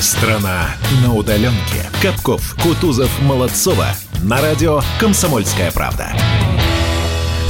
Страна на удаленке. Капков, Кутузов, Молодцова. На радио «Комсомольская правда».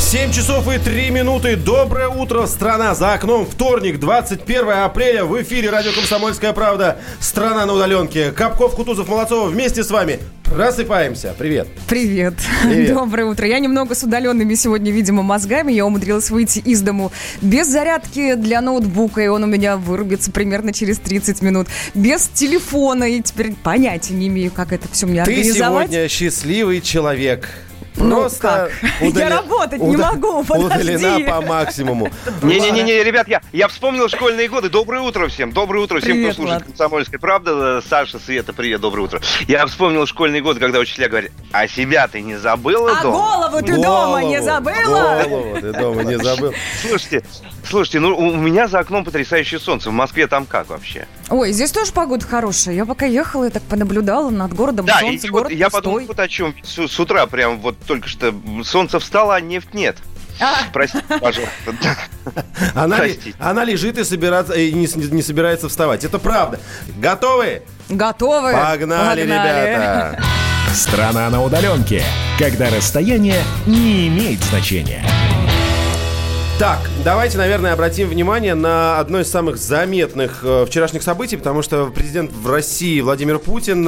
7 часов и 3 минуты. Доброе утро, страна. За окном вторник, 21 апреля. В эфире радио «Комсомольская правда». Страна на удаленке. Капков, Кутузов, Молодцова вместе с вами. Просыпаемся. Привет. Привет. Привет. Доброе утро. Я немного с удаленными сегодня, видимо, мозгами. Я умудрилась выйти из дому без зарядки для ноутбука, и он у меня вырубится примерно через 30 минут. Без телефона, и теперь понятия не имею, как это все мне организовать. Ты сегодня счастливый человек. Просто я работать не могу, подожди. Удалена по максимуму. Не-не-не, ребят, я вспомнил школьные годы. Доброе утро всем. Доброе утро всем, привет, кто слушает «Комсомольская правда». Саша, Света, привет, доброе утро. Я вспомнил школьные годы, когда учителя говорят: а себя ты не забыла дома? Голову ты дома не забыла? Голову ты дома не забыла. Слушайте, ну у меня за окном потрясающее солнце. В Москве там как вообще? Ой, здесь тоже погода хорошая. Я пока ехала, я так понаблюдала над городом. Да, солнце, и вот я подумал вот о чем. С утра прям вот только что солнце встало, а нефть нет. Простите, пожалуйста. Она лежит и не собирается вставать. Это правда. Готовы? Готовы. Погнали, ребята. Страна на удаленке, когда расстояние не имеет значения. Так, давайте, наверное, обратим внимание на одно из самых заметных вчерашних событий, потому что президент в России Владимир Путин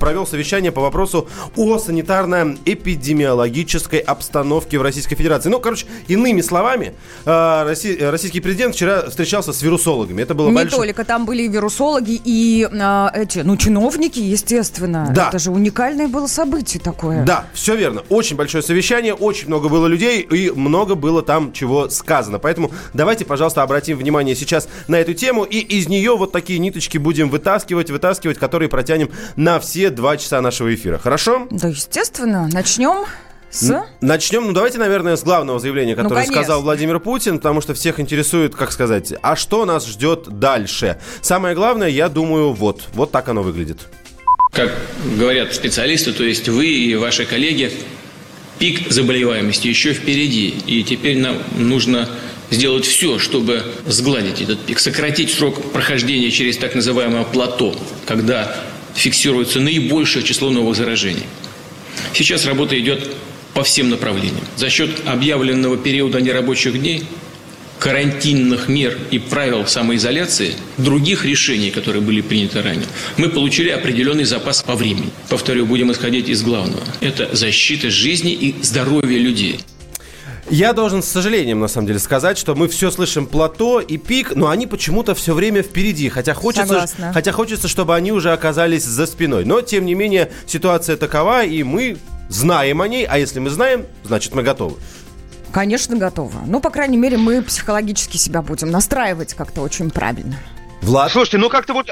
провел совещание по вопросу о санитарно-эпидемиологической обстановке в Российской Федерации. Ну, короче, иными словами, российский президент вчера встречался с вирусологами. Это было большое... Не только, там были и вирусологи, и чиновники, естественно. Да. Это же уникальное было событие такое. Да, все верно. Очень большое совещание, очень много было людей, и много было там чего сказано. Поэтому давайте, пожалуйста, обратим внимание сейчас на эту тему, и из нее вот такие ниточки будем вытаскивать, которые протянем на все 2 часа нашего эфира. Хорошо? Да, естественно. Начнем, давайте, наверное, с главного заявления, которое сказал Владимир Путин, потому что всех интересует, как сказать, а что нас ждет дальше? Самое главное, я думаю, вот так оно выглядит. Как говорят специалисты, то есть вы и ваши коллеги, пик заболеваемости еще впереди, и теперь нам нужно сделать все, чтобы сгладить этот пик, сократить срок прохождения через так называемое плато, когда фиксируется наибольшее число новых заражений. Сейчас работа идет по всем направлениям. За счет объявленного периода нерабочих дней, карантинных мер и правил самоизоляции, других решений, которые были приняты ранее, мы получили определенный запас по времени. Повторю, будем исходить из главного. Это защита жизни и здоровья людей. Я должен с сожалением, на самом деле, сказать, что мы все слышим плато и пик, но они почему-то все время впереди, хотя хочется, чтобы они уже оказались за спиной. Но, тем не менее, ситуация такова, и мы знаем о ней, а если мы знаем, значит мы готовы. Конечно, готова. Ну, по крайней мере, мы психологически себя будем настраивать как-то очень правильно. Влад? Слушайте, ну как-то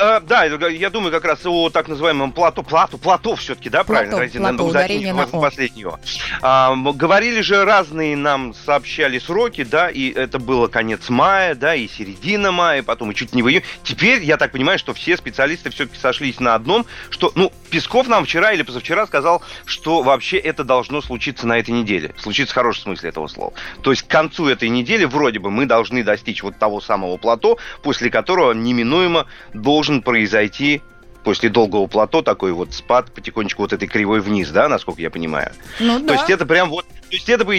я думаю как раз о так называемом плато все-таки, да, правильно? Плато, ударение на последнего. Говорили же разные, нам сообщали сроки, да, и это было конец мая, да, и середина мая, потом и чуть не в июне. Теперь, я так понимаю, что все специалисты все-таки сошлись на одном, что, Песков нам вчера или позавчера сказал, что вообще это должно случиться на этой неделе. Случится в хорошем смысле этого слова. То есть к концу этой недели вроде бы мы должны достичь вот того самого плато, после которого неминуемо должен произойти после долгого плато такой вот спад потихонечку вот этой кривой вниз, да, насколько я понимаю. То есть это прям по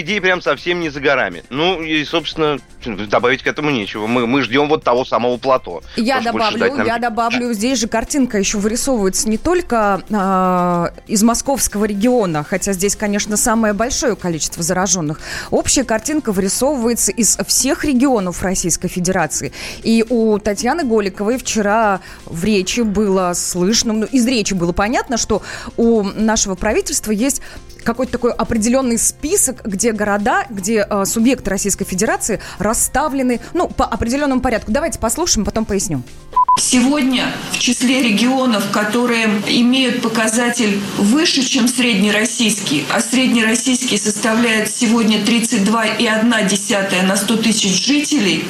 идее, прям совсем не за горами. Ну, и, собственно, добавить к этому нечего. Мы ждем вот того самого плато. Я добавлю, здесь же картинка еще вырисовывается не только из московского региона, хотя здесь, конечно, самое большое количество зараженных. Общая картинка вырисовывается из всех регионов Российской Федерации. И у Татьяны Голиковой вчера в речи было слышно, из речи было понятно, что у нашего правительства есть какой-то такой определенный список, где города, где субъекты Российской Федерации расставлены, по определенному порядку. Давайте послушаем, потом поясню. Сегодня в числе регионов, которые имеют показатель выше, чем среднероссийский, а среднероссийский составляет сегодня 32,1 на 100 тысяч жителей,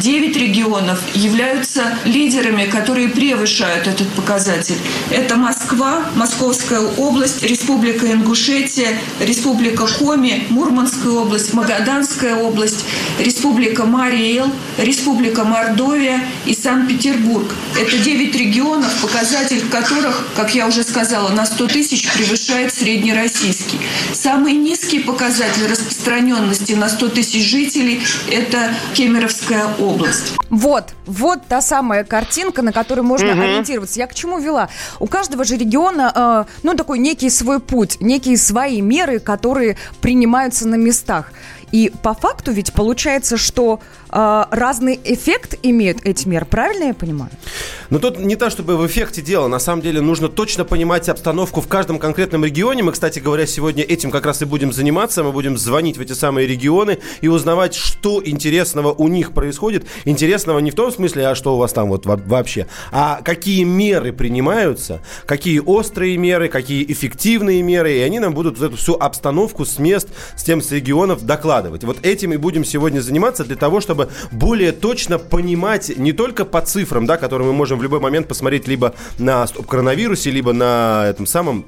9 регионов являются лидерами, которые превышают этот показатель. Это Москва, Московская область, Республика Ингушетия, Республика Коми, Мурманская область, Магаданская область, Республика Марий-Эл, Республика Мордовия и Санкт-Петербург. Это 9 9 регионов, показатель которых, как я уже сказала, на 100 тысяч превышает среднероссийский. Самый низкий показатель распространенности на 100 тысяч жителей – это Кемеровская область. Вот та самая картинка, на которую можно ориентироваться. Я к чему вела? У каждого же региона, такой некий свой путь, некие свои меры, которые принимаются на местах. И по факту ведь получается, что разный эффект имеют эти меры. Правильно я понимаю? Но тут не то, чтобы в эффекте дело. На самом деле нужно точно понимать обстановку в каждом конкретном регионе. Мы, кстати говоря, сегодня этим как раз и будем заниматься. Мы будем звонить в эти самые регионы и узнавать, что интересного у них происходит. Интересного не в том смысле, а что у вас там вот вообще, а какие меры принимаются, какие острые меры, какие эффективные меры. И они нам будут вот эту всю обстановку с мест, с тем, с регионов докладывать. Вот этим и будем сегодня заниматься для того, чтобы более точно понимать не только по цифрам, да, которые мы можем в любой момент посмотреть либо на стоп-коронавирусе, либо на этом самом,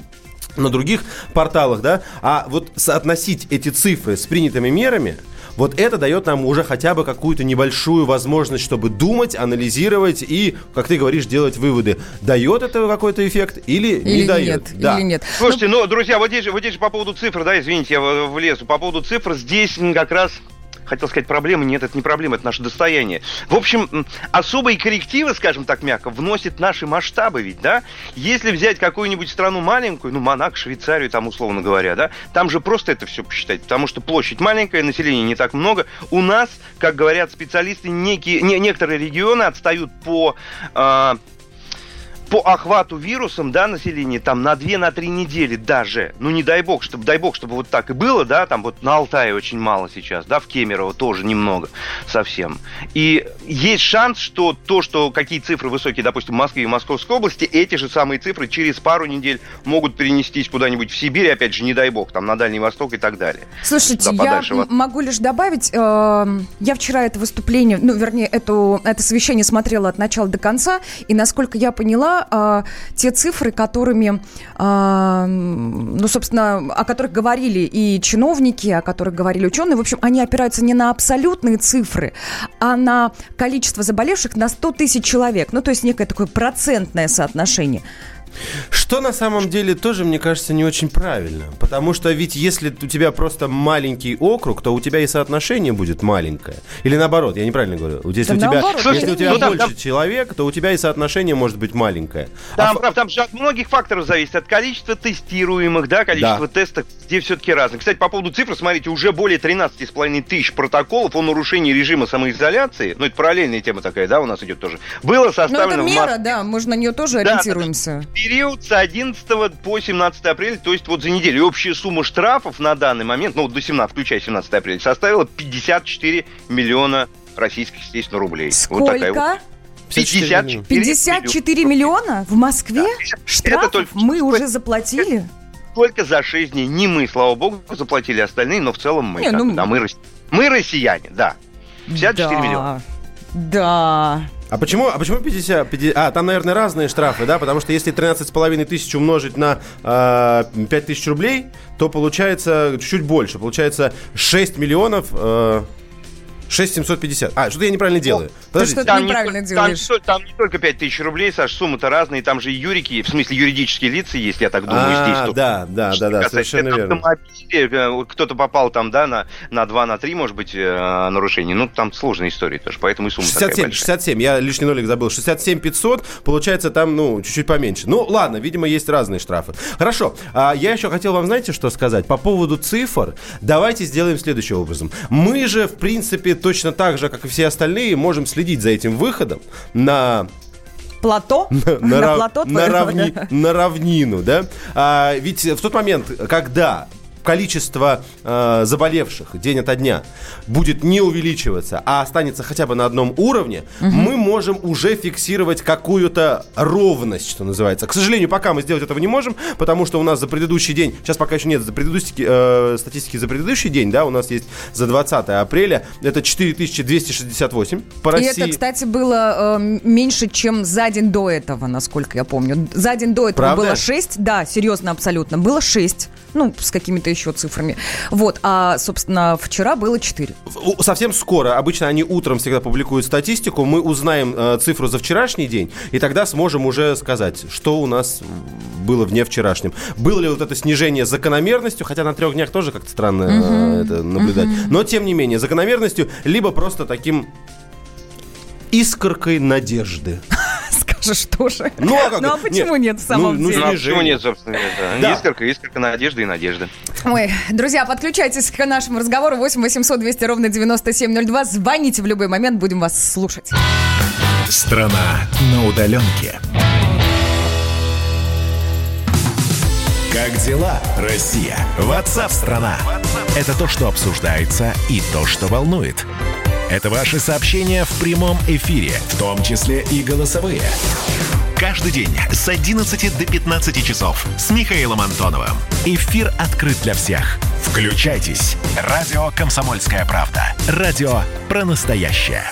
на других порталах, да, а вот соотносить эти цифры с принятыми мерами. Вот это дает нам уже хотя бы какую-то небольшую возможность, чтобы думать, анализировать и, как ты говоришь, делать выводы. Дает это какой-то эффект или не дает? Нет, да. Или нет. Слушайте, друзья, вот здесь же по поводу цифр, да, извините, я влезу. По поводу цифр здесь как раз... Хотел сказать, проблема. Нет, это не проблема, это наше достояние. В общем, особые коррективы, скажем так мягко, вносят наши масштабы ведь, да? Если взять какую-нибудь страну маленькую, Монако, Швейцарию, там, условно говоря, да? Там же просто это все посчитать, потому что площадь маленькая, населения не так много. У нас, как говорят специалисты, некоторые регионы отстают по охвату вирусом, да, населения там на 2-3 недели даже. Не дай бог, чтобы вот так и было, да, там вот на Алтае очень мало сейчас, да, в Кемерово тоже немного совсем. И есть шанс, что какие цифры высокие, допустим, в Москве и в Московской области, эти же самые цифры через пару недель могут перенестись куда-нибудь в Сибирь, опять же, не дай бог, там на Дальний Восток и так далее. Слушайте, я могу лишь добавить, я вчера это выступление, это совещание смотрела от начала до конца, и насколько я поняла, те цифры, которыми, о которых говорили и чиновники, о которых говорили ученые, в общем, они опираются не на абсолютные цифры, а на количество заболевших на 100 тысяч человек. То есть некое такое процентное соотношение. Что на самом деле тоже, мне кажется, не очень правильно. Потому что ведь если у тебя просто маленький округ, то у тебя и соотношение будет маленькое. Или наоборот, я неправильно говорю. Если у тебя больше человек, то у тебя и соотношение может быть маленькое. Там же от многих факторов зависит. От количества тестируемых, да, количество тестов, где все-таки разные. Кстати, по поводу цифр, смотрите, уже более 13,5 тысяч протоколов о нарушении режима самоизоляции. Это параллельная тема такая, да, у нас идет тоже. Было составлено... это мера, да, мы же на нее тоже ориентируемся. Да, период с 11 по 17 апреля, то есть вот за неделю. И общая сумма штрафов на данный момент, до 17, включая 17 апреля, составила 54 миллиона российских, естественно, рублей. Сколько? Вот такая вот. 54 миллиона в Москве? Да. Штрафов мы уже заплатили? Только за 6 дней. Не мы, слава богу, заплатили остальные, но в целом мы. Мы россияне, да. 54 миллиона. Да. А почему 50? Там, наверное, разные штрафы, да? Потому что если 13,5 тысяч умножить на 5 тысяч рублей, то получается чуть-чуть больше. Получается 6 миллионов... 6750. Что-то я неправильно делаю. Подождите. Что ты неправильно делаешь? Там не только 5000 рублей, Саш, сумма-то разная, и там же и юрики, в смысле юридические лица есть, я так думаю, здесь. Да, совершенно верно. Кто-то попал там, да, на 2-3, может быть, нарушений. Там сложная история тоже, поэтому и сумма такая большая. 67, я лишний нолик забыл. 67500, получается там, чуть-чуть поменьше. Ладно, видимо, есть разные штрафы. Хорошо, я еще хотел вам, знаете, что сказать? По поводу цифр давайте сделаем следующим образом. Мы же, в принципе, точно так же, как и все остальные, можем следить за этим выходом на... плато? На равнину, да? Ведь в тот момент, когда количество заболевших день ото дня будет не увеличиваться, а останется хотя бы на одном уровне, мы можем уже фиксировать какую-то ровность, что называется. К сожалению, пока мы сделать этого не можем, потому что у нас за предыдущий день, сейчас пока еще нет статистики за предыдущий день, да, у нас есть за 20 апреля, это 4268 по России. И это, кстати, было меньше, чем за день до этого, насколько я помню. За день до этого было 6, да, серьезно, абсолютно, было 6. ну, с какими-то еще цифрами. Вот, а, собственно, вчера было 4. Совсем скоро, обычно они утром всегда публикуют статистику, мы узнаем цифру за вчерашний день, и тогда сможем уже сказать, что у нас было вне вчерашним. Было ли вот это снижение закономерностью, хотя на 3 днях тоже как-то странно это наблюдать, но тем не менее, закономерностью, либо просто таким искоркой надежды. Что же? Ну, а, ну, а почему нет, в самом деле? Ну, почему нет, собственно, да. Искорка надежды и надежды. Ой, друзья, подключайтесь к нашему разговору. 8 800 200 ровно 9702. Звоните в любой момент, будем вас слушать. Страна на удаленке. Как дела, Россия? Ватсап-страна. Это то, что обсуждается и то, что волнует. Это ваши сообщения в прямом эфире, в том числе и голосовые. Каждый день с 11 до 15 часов с Михаилом Антоновым. Эфир открыт для всех. Включайтесь. Радио «Комсомольская правда». Радио про настоящее.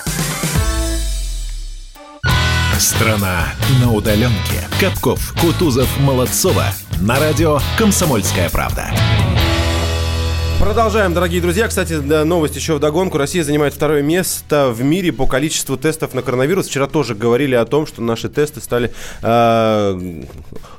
Страна на удаленке. Капков, Кутузов, Молодцова. На радио «Комсомольская правда». Продолжаем, дорогие друзья. Кстати, новость еще вдогонку. Россия занимает 2-е место в мире по количеству тестов на коронавирус. Вчера тоже говорили о том, что наши тесты стали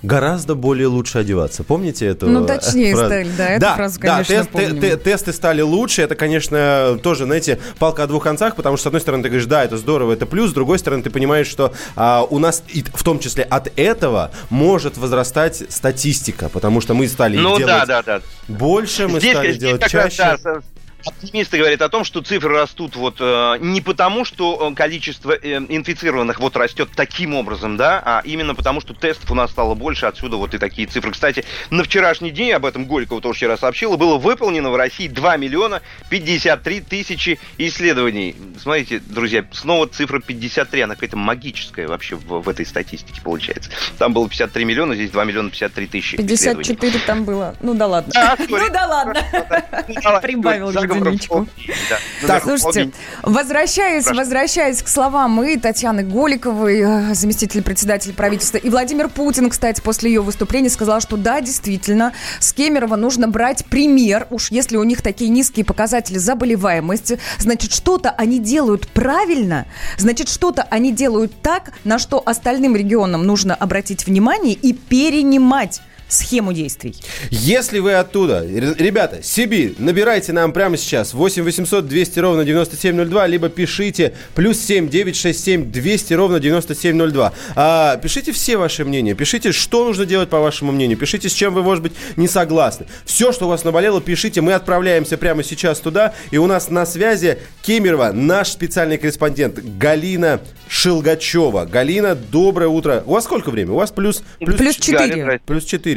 гораздо более лучше одеваться. Помните эту фразу? Ну, точнее стали, да, эту фразу, конечно, помним. Да, тесты стали лучше. Это, конечно, тоже, знаете, палка о двух концах, потому что, с одной стороны, ты говоришь, да, это здорово, это плюс. С другой стороны, ты понимаешь, что у нас, в том числе от этого, может возрастать статистика, потому что мы стали делать больше, мы стали делать чаще. Оптимисты говорят о том, что цифры растут вот не потому, что количество инфицированных вот растет таким образом, да, а именно потому, что тестов у нас стало больше, отсюда вот и такие цифры. Кстати, на вчерашний день, об этом Голикова тоже вчера сообщила, было выполнено в России 2 053 000 исследований. Смотрите, друзья, снова цифра 53, она какая-то магическая вообще в этой статистике получается. Там было 53 миллиона, здесь 2 053 000 исследований. 54 там было, ну да ладно. Ну да ладно, прибавил я. Так, слушайте, возвращаясь к словам и Татьяны Голиковой, заместитель председателя правительства, и Владимир Путин, кстати, после ее выступления сказал, что да, действительно, с Кемерово нужно брать пример. Уж если у них такие низкие показатели заболеваемости, значит, что-то они делают правильно, значит, что-то они делают так, на что остальным регионам нужно обратить внимание и перенимать схему действий. Если вы оттуда, ребята, Сибирь, набирайте нам прямо сейчас 8 800 200 ровно 9702, либо пишите плюс 7 967 200 ровно 9702. Пишите все ваши мнения, пишите, что нужно делать по вашему мнению, пишите, с чем вы, может быть, не согласны. Все, что у вас наболело, пишите. Мы отправляемся прямо сейчас туда, и у нас на связи Кемерово, наш специальный корреспондент Галина Шелгачева. Галина, доброе утро. У вас сколько времени? У вас плюс 4. Плюс 4.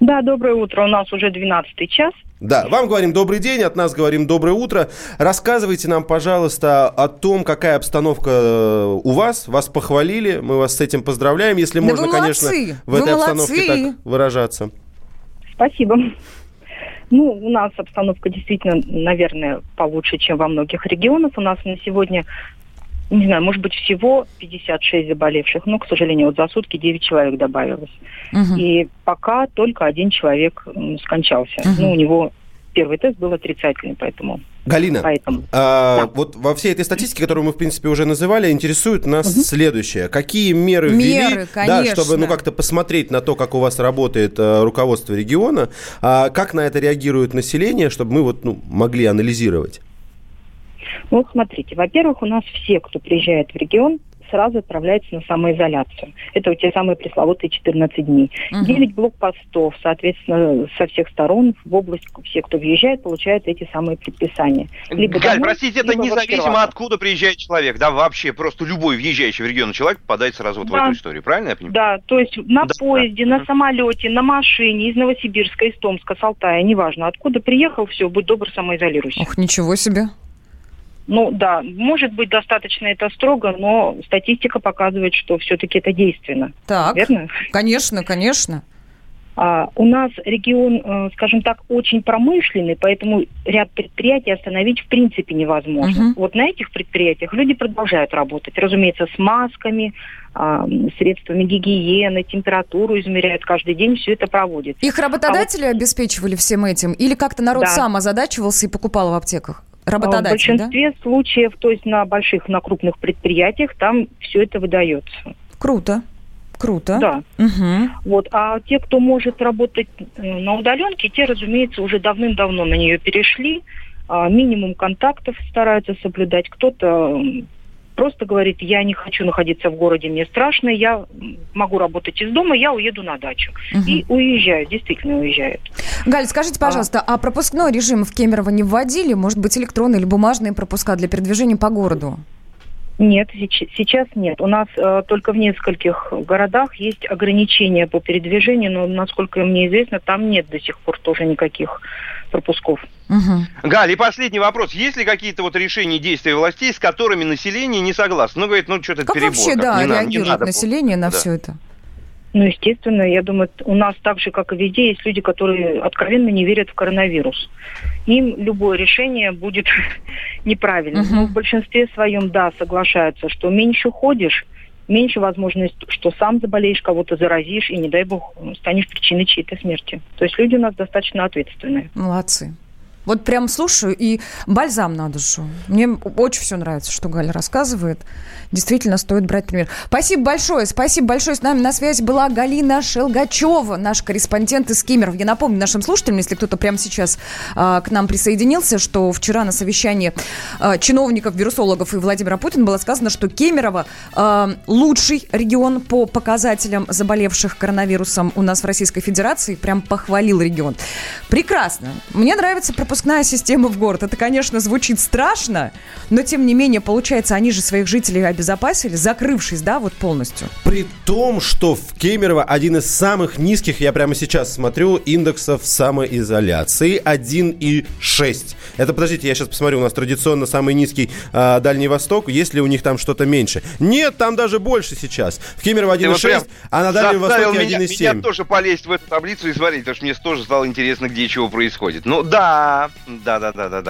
Да, доброе утро. У нас уже 12-й час. Да, вам говорим добрый день, от нас говорим доброе утро. Рассказывайте нам, пожалуйста, о том, какая обстановка у вас. Вас похвалили, мы вас с этим поздравляем, если да можно, конечно, в этой обстановке так выражаться. Спасибо. Ну, у нас обстановка действительно, наверное, получше, чем во многих регионах. У нас на сегодня, не знаю, может быть, всего 56 заболевших, но, к сожалению, вот за сутки 9 человек добавилось. Угу. И пока только 1 человек скончался. Угу. Ну, у него первый тест был отрицательный, поэтому... Галина, вот во всей этой статистике, которую мы, в принципе, уже называли, интересует нас следующее. Какие меры ввели, да, чтобы как-то посмотреть на то, как у вас работает руководство региона, как на это реагирует население, чтобы мы вот, могли анализировать? Вот смотрите, во-первых, у нас все, кто приезжает в регион, сразу отправляются на самоизоляцию. Это вот те самые пресловутые 14 дней. 9 блокпостов, соответственно, со всех сторон в область все, кто въезжает, получают эти самые предписания. Либо Галь, домой, простите, это независимо откуда приезжает человек, да, вообще просто любой въезжающий в регион человек попадает сразу вот в эту историю, правильно я понимаю? Да, то есть на поезде, на самолете, на машине из Новосибирска, из Томска, с Алтая, неважно, откуда приехал, все, будь добр, самоизолируйся. Ох, ничего себе. Ну да, может быть, достаточно это строго, но статистика показывает, что все-таки это действенно. Так, верно? Конечно, конечно. У нас регион, скажем так, очень промышленный, поэтому ряд предприятий остановить в принципе невозможно. Uh-huh. Вот на этих предприятиях люди продолжают работать, разумеется, с масками, средствами гигиены, температуру измеряют каждый день, все это проводится. Их работодатели обеспечивали всем этим? Или как-то народ сам озадачивался и покупал в аптеках? В большинстве случаев, то есть на больших, на крупных предприятиях, там все это выдается. Круто. Да. Угу. Вот. А те, кто может работать на удаленке, те, разумеется, уже давным-давно на нее перешли. Минимум контактов стараются соблюдать. Кто-то просто говорит, я не хочу находиться в городе, мне страшно, я могу работать из дома, я уеду на дачу. Угу. И уезжают, действительно уезжают. Галь, скажите, пожалуйста, а пропускной режим в Кемерово не вводили? Может быть, электронные или бумажные пропуска для передвижения по городу? Нет, сейчас нет. У нас только в нескольких городах есть ограничения по передвижению, но, насколько мне известно, там нет до сих пор тоже никаких пропусков. Угу. Галь, и последний вопрос. Есть ли какие-то вот решения и действия властей, с которыми население не согласно? Ну, говорит, что-то перебор. Как вообще, реагирует население на все это? Ну, естественно, я думаю, у нас так же, как и везде, есть люди, которые откровенно не верят в коронавирус. Им любое решение будет неправильно. Uh-huh. Но в большинстве своем, соглашаются, что меньше ходишь, меньше возможность, что сам заболеешь, кого-то заразишь, и, не дай бог, станешь причиной чьей-то смерти. То есть люди у нас достаточно ответственные. Молодцы. Вот прям слушаю, и бальзам на душу. Мне очень все нравится, что Галя рассказывает. Действительно, стоит брать пример. Спасибо большое. С нами на связи была Галина Шелгачева, наш корреспондент из Кемерово. Я напомню нашим слушателям, если кто-то прямо сейчас к нам присоединился, что вчера на совещании чиновников, вирусологов и Владимира Путина было сказано, что Кемерово лучший регион по показателям заболевших коронавирусом у нас в Российской Федерации. Прям похвалил регион. Прекрасно. Мне нравится пропускная система в город. Это, конечно, звучит страшно, но, тем не менее, получается, они же своих жителей обезопасили, закрывшись, вот полностью. При том, что в Кемерово один из самых низких, я прямо сейчас смотрю, индексов самоизоляции 1,6. Это, подождите, я сейчас посмотрю, у нас традиционно самый низкий Дальний Восток, есть ли у них там что-то меньше? Нет, там даже больше сейчас. В Кемерово 1,6, а на Дальнем Востоке 1,7. Меня тоже полезть в эту таблицу и смотреть, потому что мне тоже стало интересно, где и чего происходит. Ну, да,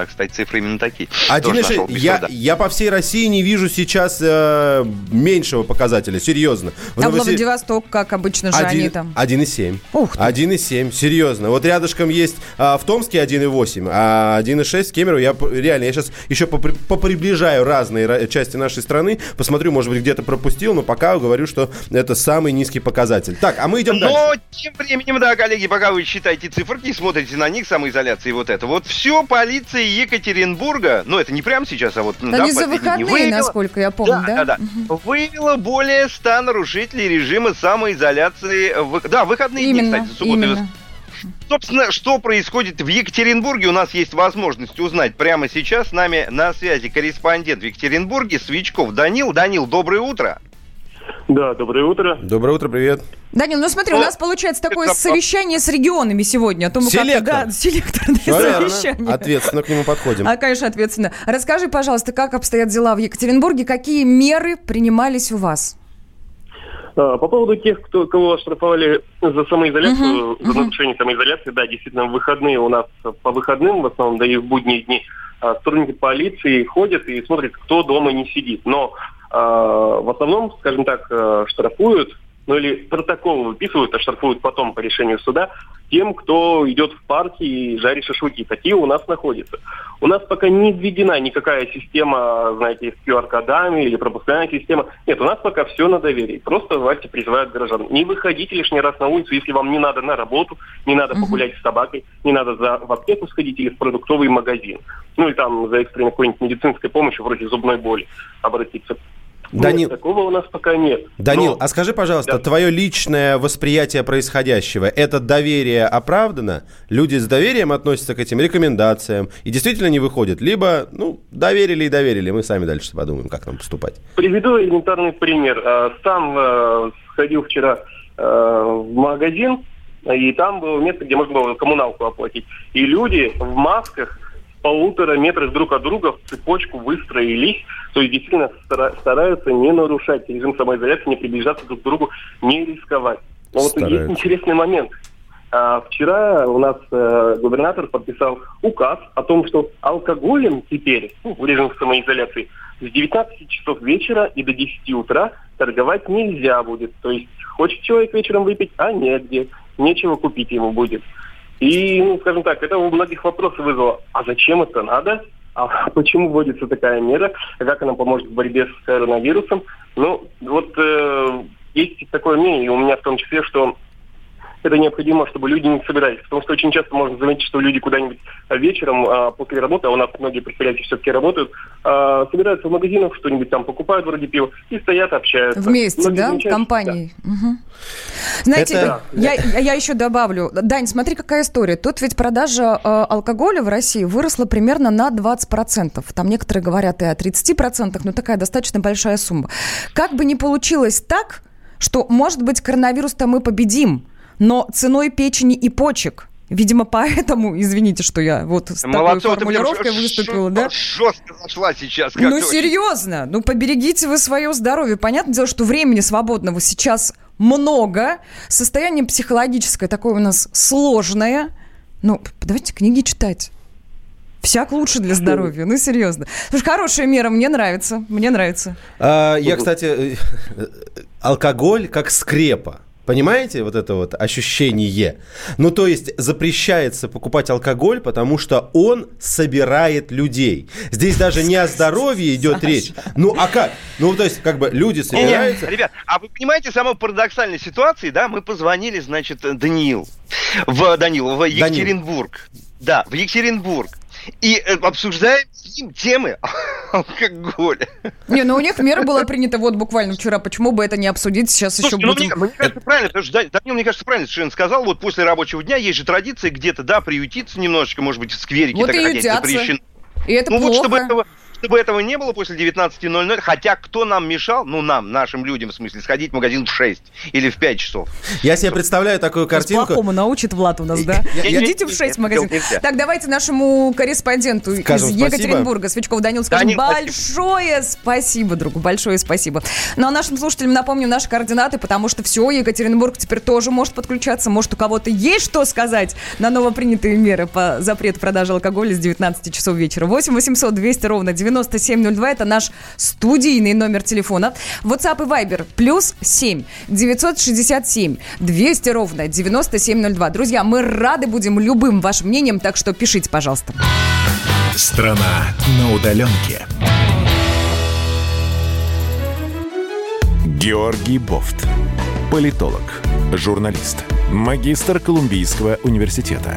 кстати, цифры именно такие. 1,6. Я по всей России не вижу сейчас меньшего показателя, серьезно. А Владивосток, как обычно же, они там? 1,7. Ух ты. 1,7, серьезно. Вот рядышком есть в Томске 1,8, а 1,6 в Кемерово. Я сейчас еще поприближаю разные части нашей страны, посмотрю, может быть, где-то пропустил, но пока говорю, что это самый низкий показатель. Так, а мы идем дальше. Но тем временем, коллеги, пока вы считаете циферки, смотрите на них, самоизоляции, все полиция Екатеринбурга, это не прямо сейчас, не за выходные, выявила, насколько я помню, да? Выявила более 100 нарушителей режима самоизоляции. Выходные дни, кстати, субботы. Собственно, что происходит в Екатеринбурге, у нас есть возможность узнать прямо сейчас. С нами на связи корреспондент в Екатеринбурге Свечков Данил. Данил, доброе утро. Да, доброе утро. Доброе утро, привет. Данил, смотри, у нас получается такое совещание с регионами сегодня. Селекторное совещание. Ответственно к нему подходим. Конечно, ответственно. Расскажи, пожалуйста, как обстоят дела в Екатеринбурге, какие меры принимались у вас? По поводу тех, кого оштрафовали за самоизоляцию, за нарушение самоизоляции, действительно, в выходные у нас, по выходным в основном, и в будние дни, сотрудники полиции ходят и смотрят, кто дома не сидит. Но в основном, скажем так, штрафуют, или протокол выписывают, а штрафуют потом по решению суда, тем, кто идет в парки и жарит шашлыки. Такие у нас находятся. У нас пока не введена никакая система, с QR-кодами или пропускная система. Нет, у нас пока все на доверии. Просто власти призывают граждан. Не выходите лишний раз на улицу, если вам не надо на работу, не надо погулять с собакой, не надо в аптеку сходить или в продуктовый магазин. Или за экстренной какой-нибудь медицинской помощью, вроде зубной боли, обратиться. Данил, такого у нас пока нет. Данил, а скажи, пожалуйста, твое личное восприятие происходящего, это доверие оправдано? Люди с доверием относятся к этим рекомендациям и действительно не выходят? Либо, доверили, мы сами дальше подумаем, как нам поступать. Приведу элементарный пример. Сам сходил вчера в магазин, и там было место, где можно было коммуналку оплатить. И люди в масках 1,5 метра друг от друга в цепочку выстроились, то есть действительно стараются не нарушать режим самоизоляции, не приближаться друг к другу, не рисковать. Но есть интересный момент. Вчера у нас губернатор подписал указ о том, что алкоголем теперь, в режим самоизоляции, с 19 часов вечера и до 10 утра торговать нельзя будет. То есть хочет человек вечером выпить, а негде, нечего купить ему будет. И, скажем так, это у многих вопросы вызвало. А зачем это надо? А почему вводится такая мера? Как она поможет в борьбе с коронавирусом? Есть такое мнение, у меня в том числе, что это необходимо, чтобы люди не собирались. Потому что очень часто можно заметить, что люди куда-нибудь вечером после работы, а у нас многие предприятия все-таки работают, собираются в магазинах, что-нибудь там покупают вроде пива и стоят, общаются. Вместе, да? В компании. Да. Угу. Знаете, это... я еще добавлю. Дань, смотри, какая история. Тут ведь продажа алкоголя в России выросла примерно на 20%. Там некоторые говорят и о 30%, но такая достаточно большая сумма. Как бы ни получилось так, что, может быть, коронавирус-то мы победим, но ценой печени и почек. Видимо, поэтому, извините, что я вот с Молодцова, такой формулировкой выступила. Да? Жестко зашла сейчас. Ну, серьезно. Ну, поберегите вы свое здоровье. Понятное дело, что времени свободного сейчас много. Состояние психологическое такое у нас сложное. Ну, давайте книги читать. Всяк лучше для здоровья, ну серьезно. Слушай, хорошая мера, мне нравится. Я, кстати, алкоголь как скрепа. Понимаете, вот это вот ощущение? Ну, то есть запрещается покупать алкоголь, потому что он собирает людей. Здесь даже не о здоровье идет речь. Ну, а как? Ну, то есть, как бы люди собираются... Ребят, а вы понимаете самую парадоксальную ситуацию, да? Мы позвонили, значит, Данилу в Екатеринбург. Да, в Екатеринбург. И обсуждаем с ним темы алкоголя. Не, ну у них мера была принята вот буквально вчера. Почему бы это не обсудить? Сейчас слушайте, еще будем... мне кажется, правильно, потому что Данил, мне кажется, правильно совершенно сказал. Вот после рабочего дня есть же традиция где-то, да, приютиться немножечко, может быть, в скверике. Вот так, и запрещено. И это плохо. Вот, чтобы этого не было после 19:00, хотя кто нам мешал, нашим людям, в смысле, сходить в магазин в 6 или в 5 часов. Я себе представляю такую картинку. Плохому научит Влад у нас, да? Идите в 6 в магазин. Так, давайте нашему корреспонденту из Екатеринбурга, Свечков Данилу, скажем большое спасибо, другу, большое спасибо. Ну, а нашим слушателям напомню наши координаты, потому что все, Екатеринбург теперь тоже может подключаться, может, у кого-то есть что сказать на новопринятые меры по запрету продажи алкоголя с 19 часов вечера. 8-800-200 ровно 9702. Это наш студийный номер телефона. WhatsApp и Viber +7 967 200 ровно 9702. Друзья, мы рады будем любым вашим мнением, так что пишите, пожалуйста. Страна на удаленке. Георгий Бофт. Политолог, журналист, магистр Колумбийского университета,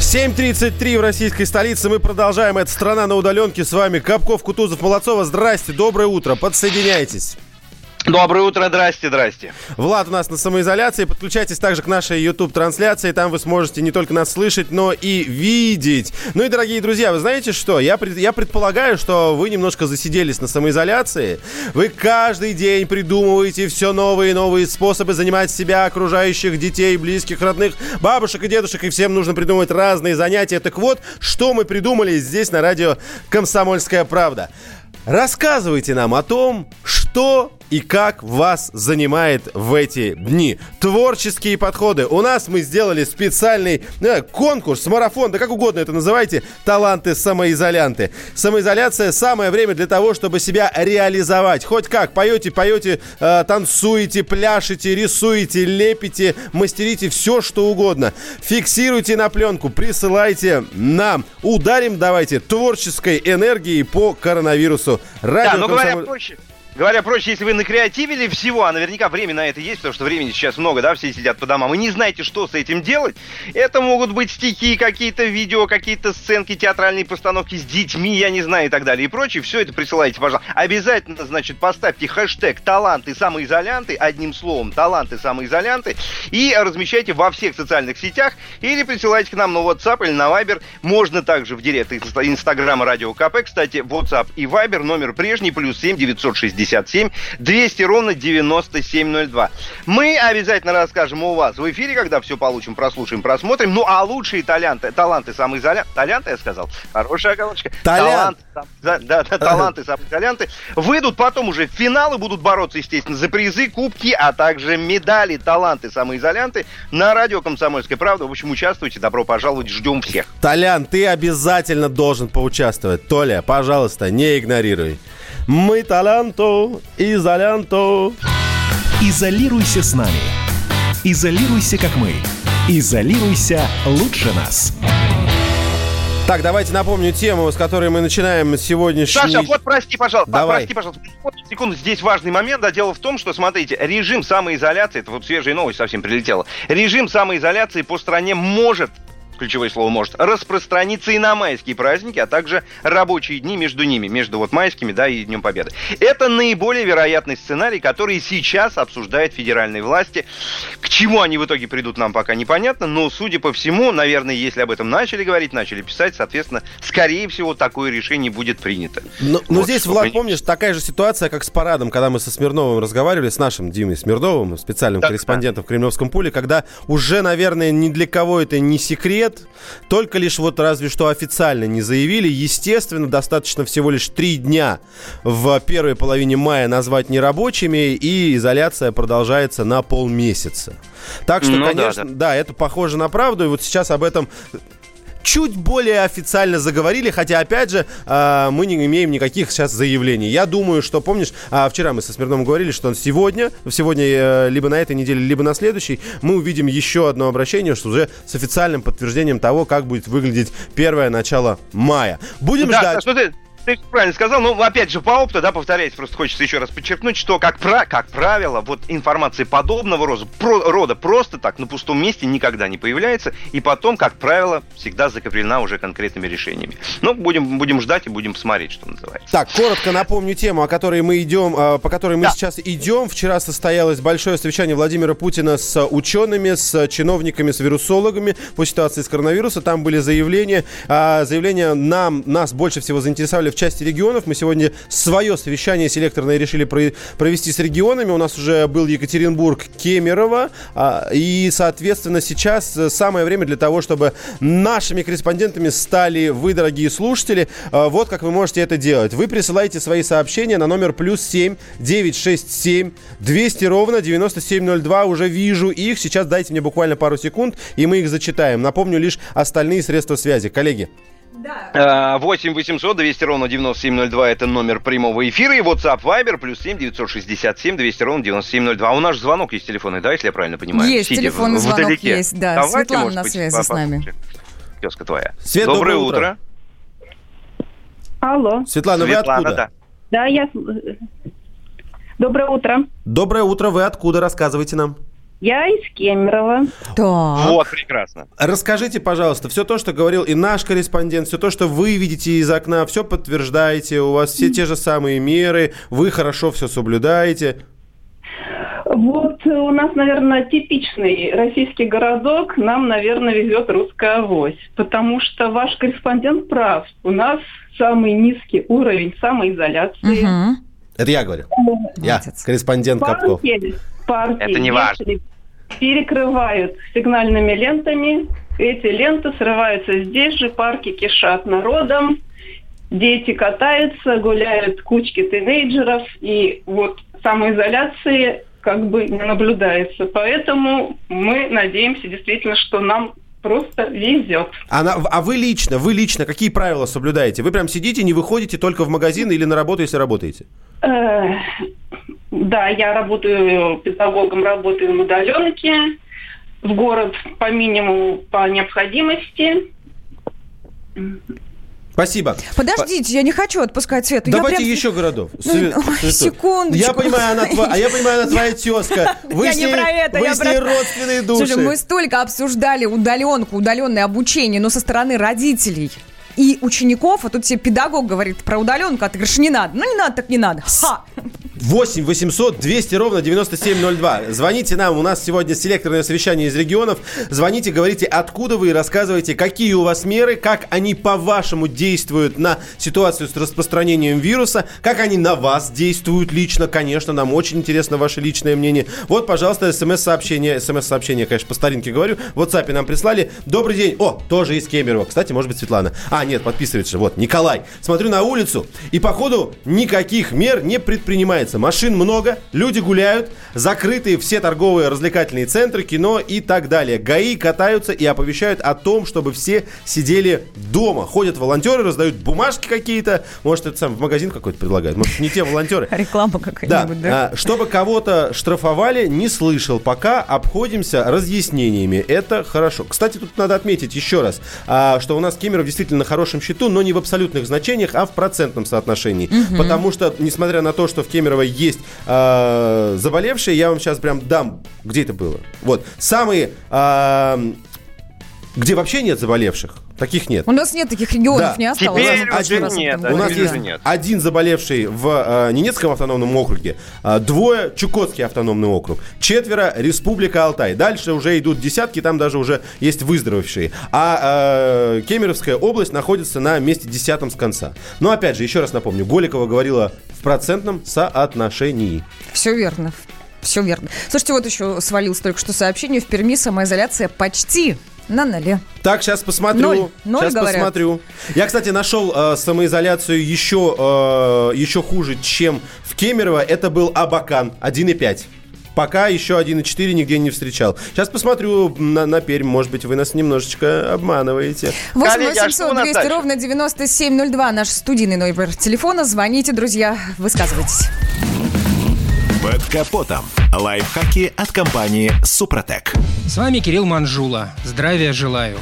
7:33 в российской столице. Мы продолжаем. Это «Страна на удаленке». С вами Капков, Кутузов, Молодцова. Здрасте, доброе утро. Подсоединяйтесь. Доброе утро, здрасте. Влад у нас на самоизоляции. Подключайтесь также к нашей YouTube-трансляции. Там вы сможете не только нас слышать, но и видеть. Ну и, дорогие друзья, вы знаете что? Я предполагаю, что вы немножко засиделись на самоизоляции. Вы каждый день придумываете все новые и новые способы занимать себя, окружающих, детей, близких, родных, бабушек и дедушек. И всем нужно придумывать разные занятия. Так вот, что мы придумали здесь на радио «Комсомольская правда». Рассказывайте нам о том, что и как вас занимает в эти дни. Творческие подходы. У нас мы сделали специальный конкурс, марафон, да как угодно это называйте, таланты-самоизолянты. Самоизоляция – самое время для того, чтобы себя реализовать. Хоть как, поете, танцуете, пляшете, рисуете, лепите, мастерите, все что угодно. Фиксируйте на пленку, присылайте нам. Ударим давайте творческой энергией по коронавирусу. Радио, говоря проще... Говоря проще, если вы накреативили всего, а наверняка время на это есть, потому что времени сейчас много, да, все сидят по домам и не знаете, что с этим делать, это могут быть стихи, какие-то видео, какие-то сценки, театральные постановки с детьми, я не знаю, и так далее, и прочее. Все это присылайте, пожалуйста. Обязательно, значит, поставьте хэштег «Таланты самоизолянты», одним словом, «Таланты самоизолянты», и размещайте во всех социальных сетях, или присылайте к нам на WhatsApp или на Viber, можно также в директ Инстаграма Радио КП, кстати, WhatsApp и Viber, номер прежний, +7 967 200 97 02. Мы обязательно расскажем у вас в эфире, когда все получим, прослушаем, просмотрим. Ну, а лучшие таланты самоизолянты выйдут потом уже в финал и будут бороться, естественно, за призы, кубки, а также медали. Таланты самоизолянты на радио «Комсомольская правда». В общем, участвуйте, добро пожаловать, ждем всех. Толян, ты обязательно должен поучаствовать. Толя, пожалуйста, не игнорируй. Мы таланту, изолянту. Изолируйся с нами. Изолируйся, как мы. Изолируйся лучше нас. Так, давайте напомню тему, с которой мы начинаем сегодняшний... Саша, вот прости, пожалуйста. Вот, секунду, здесь важный момент. Да, дело в том, что, смотрите, режим самоизоляции, это вот свежая новость совсем прилетела, режим самоизоляции по стране может... ключевое слово «может» распространиться и на майские праздники, а также рабочие дни между ними, между вот майскими, да, и Днем Победы. Это наиболее вероятный сценарий, который сейчас обсуждают федеральные власти. К чему они в итоге придут, нам пока непонятно, но, судя по всему, наверное, если об этом начали говорить, начали писать, соответственно, скорее всего, такое решение будет принято. Но, вот, но здесь, Влад, помнишь, такая же ситуация, как с парадом, когда мы со Смирновым разговаривали, с нашим Димой Смирновым, специальным корреспондентом в Кремлевском пуле, когда уже, наверное, ни для кого это не секрет, только лишь вот разве что официально не заявили. Естественно, достаточно всего лишь 3 дня в первой половине мая назвать нерабочими, и изоляция продолжается на полмесяца. Так что, конечно, да, это похоже на правду. И вот сейчас об этом чуть более официально заговорили, хотя, опять же, мы не имеем никаких сейчас заявлений. Я думаю, что, помнишь, вчера мы со Смирновым говорили, что он сегодня либо на этой неделе, либо на следующей, мы увидим еще одно обращение, что уже с официальным подтверждением того, как будет выглядеть первое начало мая. Будем ждать... Ты правильно сказал, но опять же по опыту, да, повторяюсь, просто хочется еще раз подчеркнуть, что как правило, вот информация подобного рода просто так на пустом месте никогда не появляется, и потом, как правило, всегда закреплена уже конкретными решениями. Но будем ждать и будем смотреть, что называется. Так, коротко напомню тему, по которой мы сейчас идем. Вчера состоялось большое совещание Владимира Путина с учеными, с чиновниками, с вирусологами по ситуации с коронавирусом. Там были заявления нас больше всего заинтересовали в части регионов. Мы сегодня свое совещание селекторное решили провести с регионами. У нас уже был Екатеринбург, Кемерово. И, соответственно, сейчас самое время для того, чтобы нашими корреспондентами стали вы, дорогие слушатели. Вот как вы можете это делать. Вы присылаете свои сообщения на номер +7 967 200 97 02. Уже вижу их. Сейчас дайте мне буквально пару секунд, и мы их зачитаем. Напомню лишь остальные средства связи. Коллеги. 8 800 200 97 02 это номер прямого эфира, и WhatsApp, Viber +7 967 200 97 02. У нас звонок есть телефонный, да, если я правильно понимаю? Есть, сидя телефонный звонок есть, да. Давайте, Светлана на связи с нами. Тезка твоя. Свет, доброе утро. Алло. Светлана, вы откуда? Да, я... Доброе утро. Доброе утро, вы откуда? Рассказывайте нам. Я из Кемерово. Так. Вот, прекрасно. Расскажите, пожалуйста, все то, что говорил и наш корреспондент, все то, что вы видите из окна, все подтверждаете, у вас все те же самые меры, вы хорошо все соблюдаете. Вот у нас, наверное, типичный российский городок, нам, наверное, везет русская авось, потому что ваш корреспондент прав, у нас самый низкий уровень самоизоляции. Угу. Это я говорю. Я, корреспондент Капков. Партии, это не важно. Перекрывают сигнальными лентами. Эти ленты срываются здесь же, парки кишат народом, дети катаются, гуляют кучки тинейджеров, и вот самоизоляции как бы не наблюдается. Поэтому мы надеемся действительно, что нам просто везет. А вы лично какие правила соблюдаете? Вы прям сидите, не выходите, только в магазин или на работу, если работаете? Да, я работаю педагогом, работаю на удаленке, в город по минимуму, по необходимости. Спасибо. Подождите, я не хочу отпускать Свету. Давайте еще городов. Секундочку. Я понимаю, она твоя тезка. Вы с ней родственные души. Слушай, мы столько обсуждали удаленку, удаленное обучение, но со стороны родителей и учеников, а тут тебе педагог говорит про удаленку, а ты говоришь, не надо. Ну, не надо, так не надо. Ха! 8-800-200-97-02. Звоните нам. У нас сегодня селекторное совещание из регионов. Звоните, говорите, откуда вы, и рассказывайте, какие у вас меры, как они, по-вашему, действуют на ситуацию с распространением вируса, как они на вас действуют лично. Конечно, нам очень интересно ваше личное мнение. Вот, пожалуйста, смс-сообщение. Смс-сообщение, конечно, по старинке говорю. В WhatsApp нам прислали. Добрый день. О, тоже из Кемерово. Кстати, может быть, Светлана. А, нет, подписывается. Вот, Николай. Смотрю на улицу, и, походу, никаких мер не предпринимается. Машин много, люди гуляют, закрыты все торговые развлекательные центры, кино и так далее. ГАИ катаются и оповещают о том, чтобы все сидели дома. Ходят волонтеры, раздают бумажки какие-то. Может, это сам в магазин какой-то предлагают. Может, не те волонтеры. Реклама какая-нибудь, да? Чтобы кого-то штрафовали, не слышал. Пока обходимся разъяснениями. Это хорошо. Кстати, тут надо отметить еще раз, что у нас Кемеров действительно на хорошем счету, но не в абсолютных значениях, а в процентном соотношении. Потому что, несмотря на то, что в Кемерово есть заболевшие, я вам сейчас прям дам, где это было. Вот, самые, где вообще нет заболевших, таких нет. У нас нет таких регионов, да. Не осталось. Теперь у нас есть один заболевший в Ненецком автономном округе, двое Чукотский автономный округ, четверо Республика Алтай. Дальше уже идут десятки, там даже уже есть выздоровевшие. А Кемеровская область находится на месте 10-м с конца. Но опять же, еще раз напомню, Голикова говорила в процентном соотношении. Все верно. Все верно. Слушайте, вот еще свалилось только что сообщение. В Перми самоизоляция почти на ноле. Так, сейчас посмотрю. Ноль, сейчас говорят. Посмотрю. Я, кстати, нашел самоизоляцию еще хуже, чем в Кемерово. Это был Абакан, 1,5. Пока еще 1,4 нигде не встречал. Сейчас посмотрю на Пермь. Может быть, вы нас немножечко обманываете. 8-800-200-97-02. Наш студийный номер телефона. Звоните, друзья, высказывайтесь. Под капотом. Лайфхаки от компании «Супротек». С вами Кирилл Манжула. Здравия желаю.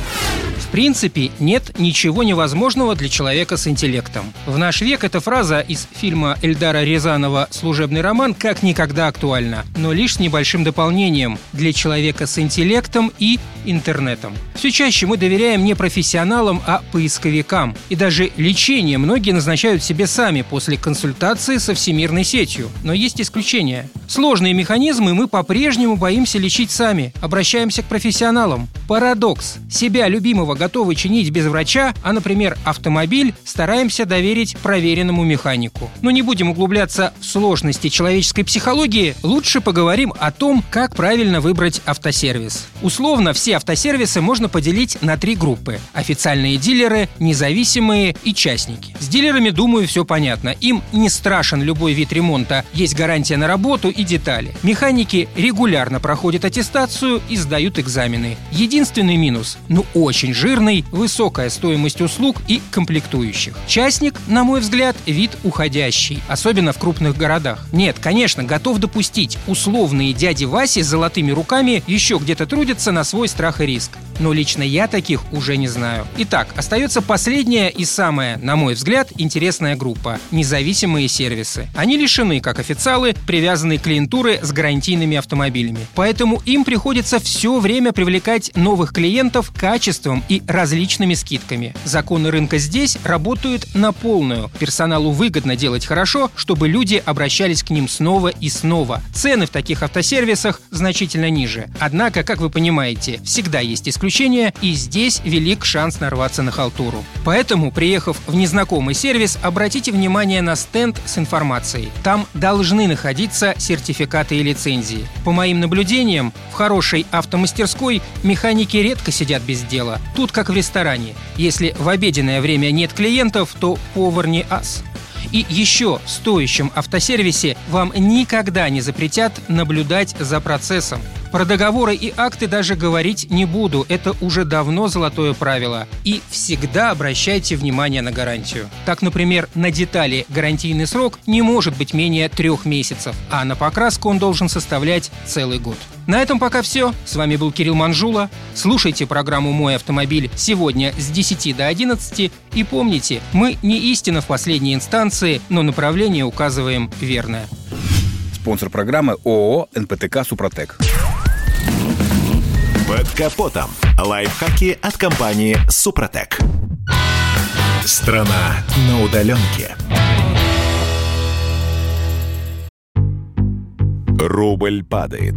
В принципе, нет ничего невозможного для человека с интеллектом. В наш век эта фраза из фильма Эльдара Рязанова «Служебный роман» как никогда актуальна, но лишь с небольшим дополнением для человека с интеллектом и интернетом. Все чаще мы доверяем не профессионалам, а поисковикам. И даже лечение многие назначают себе сами после консультации со всемирной сетью. Но есть исключения. Сложные механизмы мы по-прежнему боимся лечить сами. Обращаемся к профессионалам. Парадокс. Себя любимого готовы чинить без врача, а, например, автомобиль стараемся доверить проверенному механику. Но не будем углубляться в сложности человеческой психологии. Лучше поговорим о том, как правильно выбрать автосервис. Условно, все автосервисы можно поделить на 3 группы. Официальные дилеры, независимые и частники. С дилерами, думаю, все понятно. Им не страшен любой вид ремонта. Есть гарантия на работу и детали. Механики регулярно проходят аттестацию и сдают экзамены. Единственный минус, но очень жирный, высокая стоимость услуг и комплектующих. Частник, на мой взгляд, вид уходящий, особенно в крупных городах. Нет, конечно, готов допустить, условные дяди Васи с золотыми руками еще где-то трудятся на свой страх и риск. Но лично я таких уже не знаю. Итак, остается последняя и самая, на мой взгляд, интересная группа – независимые сервисы. Они лишены, как официалы, привязанной клиентуры с гарантийными автомобилями. Поэтому им приходится все время привлекать новых клиентов качеством и различными скидками. Законы рынка здесь работают на полную. Персоналу выгодно делать хорошо, чтобы люди обращались к ним снова и снова. Цены в таких автосервисах значительно ниже. Однако, как вы понимаете, всегда есть исключения, и здесь велик шанс нарваться на халтуру. Поэтому, приехав в незнакомый сервис, обратите внимание на стенд с информацией. Там должны находиться сертификаты и лицензии. По моим наблюдениям, в хорошей автомастерской механики редко сидят без дела. Тут как в ресторане. Если в обеденное время нет клиентов, то повар не ас. И еще в стоящем автосервисе вам никогда не запретят наблюдать за процессом. Про договоры и акты даже говорить не буду. Это уже давно золотое правило. И всегда обращайте внимание на гарантию. Так, например, на детали гарантийный срок не может быть менее 3 месяцев, а на покраску он должен составлять целый год. На этом пока все. С вами был Кирилл Манжула. Слушайте программу «Мой автомобиль» сегодня с 10 до 11. И помните, мы не истина в последней инстанции, но направление указываем верное. Спонсор программы ООО «НПТК Супротек». Под капотом. Лайфхаки от компании «Супротек». Страна на удаленке. Рубль падает.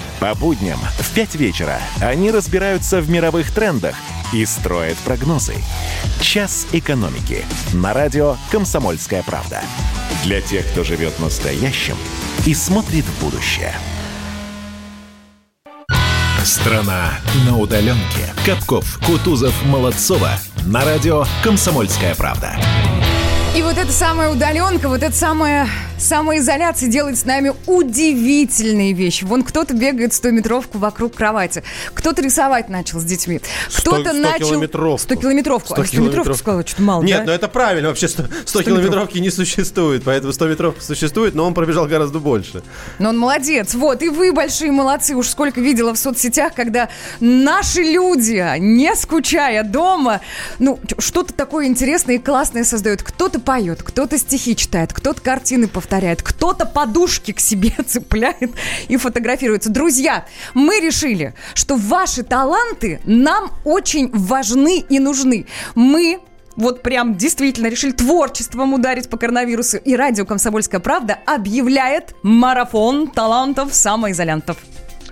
По будням в 5 вечера они разбираются в мировых трендах и строят прогнозы. «Час экономики» на радио «Комсомольская правда». Для тех, кто живет настоящим и смотрит в будущее. Страна на удаленке. Капков, Кутузов, Молодцова на радио «Комсомольская правда». И вот эта самая удаленка, вот эта самая самоизоляция делает с нами удивительные вещи. Вон кто-то бегает 100-метровку вокруг кровати, кто-то рисовать начал с детьми, кто-то начал... 100-километровку. 100-километровку сказала, что-то мало, нет, да? Ну это правильно, вообще 100-километровки не существует, поэтому 100-метровка существует, но он пробежал гораздо больше. Но он молодец, вот, и вы большие молодцы, уж сколько видела в соцсетях, когда наши люди, не скучая дома, ну, что-то такое интересное и классное создают. Кто-то поет, кто-то стихи читает, кто-то картины повторяет, кто-то подушки к себе цепляет и фотографируется. Друзья, мы решили, что ваши таланты нам очень важны и нужны. Мы вот прям действительно решили творчеством ударить по коронавирусу. И радио «Комсомольская правда» объявляет марафон талантов самоизолянтов.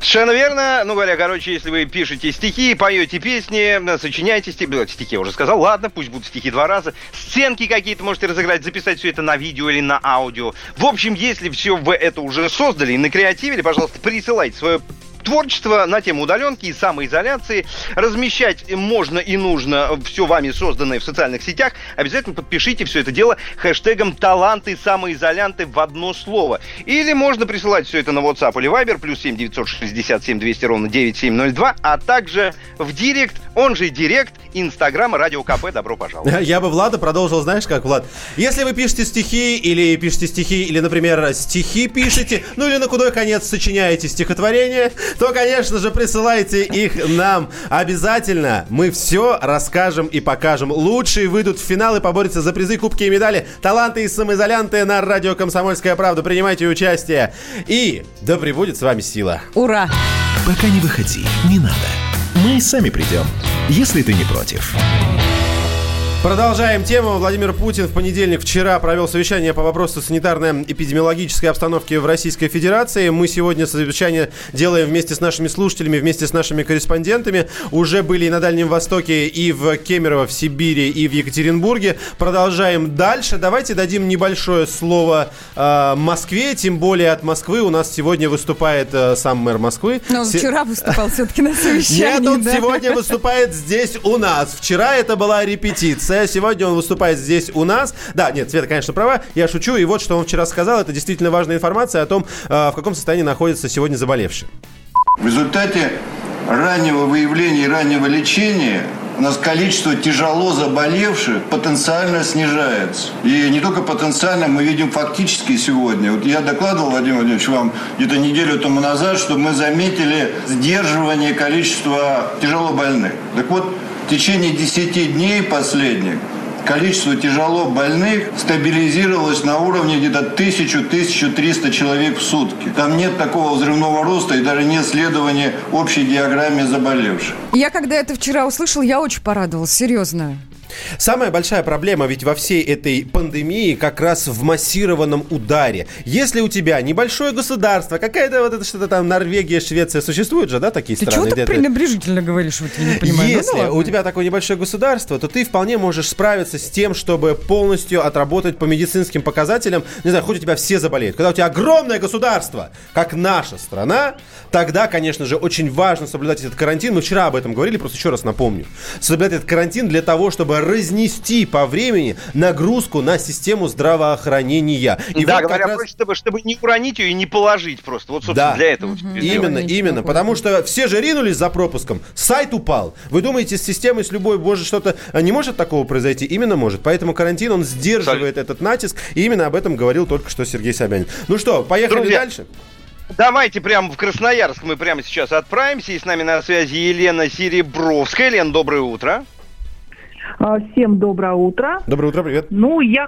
Совершенно верно. Ну, говоря короче, если вы пишете стихи, поете песни, сочиняете стихи, я уже сказал, ладно, пусть будут стихи 2 раза, сценки какие-то можете разыграть, записать все это на видео или на аудио. В общем, если все вы это уже создали и накреативили, пожалуйста, присылайте свое творчество на тему удаленки и самоизоляции. Размещать можно и нужно все вами созданное в социальных сетях. Обязательно подпишите все это дело хэштегом «Таланты самоизолянты» в одно слово. Или можно присылать все это на WhatsApp или Viber, +7 967 200 ровно 9702, а также в Директ, он же Директ, Инстаграма Радио КП. Добро пожаловать. Я бы Влада продолжил, знаешь как, Влад? Если вы пишете стихи, или, например, стихи пишете, ну или на худой конец сочиняете стихотворение, то, конечно же, присылайте их нам обязательно. Мы все расскажем и покажем. Лучшие выйдут в финал и поборются за призы, кубки и медали. Таланты и самоизолянты на радио «Комсомольская правда». Принимайте участие. И да пребудет с вами сила. Ура! Пока не выходи, не надо. Мы сами придем, если ты не против. Продолжаем тему. Владимир Путин в понедельник вчера провел совещание по вопросу санитарно-эпидемиологической обстановки в Российской Федерации. Мы сегодня совещание делаем вместе с нашими слушателями, вместе с нашими корреспондентами. Уже были и на Дальнем Востоке, и в Кемерово, в Сибири, и в Екатеринбурге. Продолжаем дальше. Давайте дадим небольшое слово Москве, тем более от Москвы. У нас сегодня выступает сам мэр Москвы. Но он вчера выступал все-таки на совещании. Нет, он сегодня выступает здесь у нас. Вчера это была репетиция. Сегодня он выступает здесь у нас. Да, нет, Света, конечно, права, я шучу. И вот, что он вчера сказал, это действительно важная информация о том, в каком состоянии находится сегодня заболевший. В результате раннего выявления и раннего лечения у нас количество тяжело заболевших потенциально снижается. И не только потенциально, мы видим фактически сегодня. Вот я докладывал, Владимир Владимирович, вам где-то неделю тому назад, что мы заметили сдерживание количества тяжелобольных. Так вот, в течение 10 дней последних количество тяжело больных стабилизировалось на уровне где-то 1000-1300 человек в сутки. Там нет такого взрывного роста и даже нет следования общей диаграмме заболевших. Я когда это вчера услышал, я очень порадовалась, серьезно. Самая большая проблема ведь во всей этой пандемии как раз в массированном ударе. Если у тебя небольшое государство, какая-то вот это что-то там Норвегия, Швеция, существуют же, да, такие ты страны? Ты чего так пренебрежительно говоришь, вот я не понимаю. Если у тебя такое небольшое государство, то ты вполне можешь справиться с тем, чтобы полностью отработать по медицинским показателям, не знаю, хоть у тебя все заболеют. Когда у тебя огромное государство, как наша страна, тогда, конечно же, очень важно соблюдать этот карантин. Мы вчера об этом говорили, просто еще раз напомню. Соблюдать этот карантин для того, чтобы разнести по времени нагрузку на систему здравоохранения. И да, вот говоря раз... проще, чтобы не уронить ее и не положить просто. Вот, собственно, да. Для этого. Именно. Потому что все же ринулись за пропуском, сайт упал. Вы думаете, с системой, с любой, боже, что-то не может такого произойти? Именно может. Поэтому карантин, он сдерживает этот натиск. И именно об этом говорил только что Сергей Собянин. Ну что, поехали дальше? Давайте прямо в Красноярск мы прямо сейчас отправимся. И с нами на связи Елена Серебровская. Лен, доброе утро. Всем доброе утро. Доброе утро, привет. Ну, я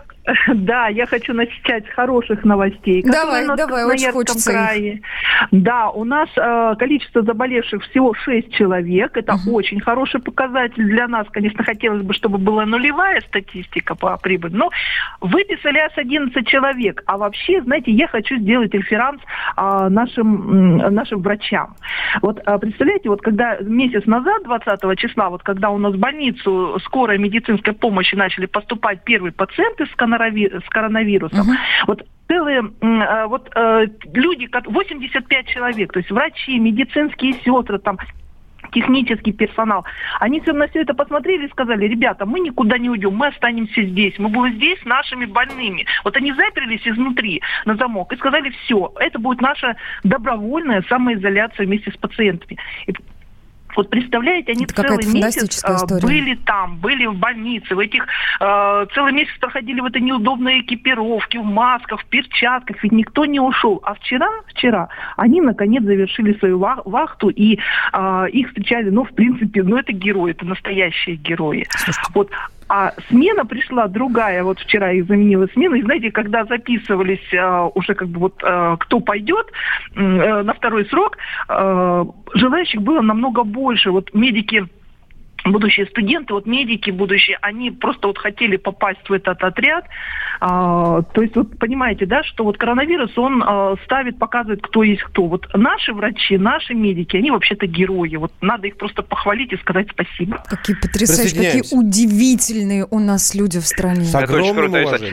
хочу начать с хороших новостей. Давай, очень хочется крае. Да, у нас количество заболевших всего 6 человек. Это очень хороший показатель для нас. Конечно, хотелось бы, чтобы была нулевая статистика по прибыли. Но выписали аж 11 человек. А вообще, знаете, я хочу сделать реферанс нашим врачам. Вот представляете, вот когда месяц назад, 20 числа, вот когда у нас в больницу скорой медицинской помощи начали поступать первые пациенты с коронавирусом, вот люди, 85 человек, то есть врачи, медицинские сестры, там, технический персонал, они все на все это посмотрели и сказали: ребята, мы никуда не уйдем, мы останемся здесь, мы будем здесь с нашими больными. Вот они заперлись изнутри на замок и сказали: все, это будет наша добровольная самоизоляция вместе с пациентами. Вот представляете, они целый месяц были там, были в больнице, в этих целый месяц проходили в этой неудобной экипировке, в масках, в перчатках, ведь никто не ушел. А вчера они наконец завершили свою вахту, и их встречали, это герои, это настоящие герои. Вот. А смена пришла другая, вот вчера их заменила смена, и знаете, когда записывались уже кто пойдет на второй срок, желающих было намного больше. Вот медики, будущие студенты, вот медики будущие, они просто вот хотели попасть в этот отряд. То есть, вот понимаете, да, что вот коронавирус, он показывает, кто есть кто. Вот наши врачи, наши медики, они вообще-то герои. Вот надо их просто похвалить и сказать спасибо. Какие потрясающие, какие удивительные у нас люди в стране.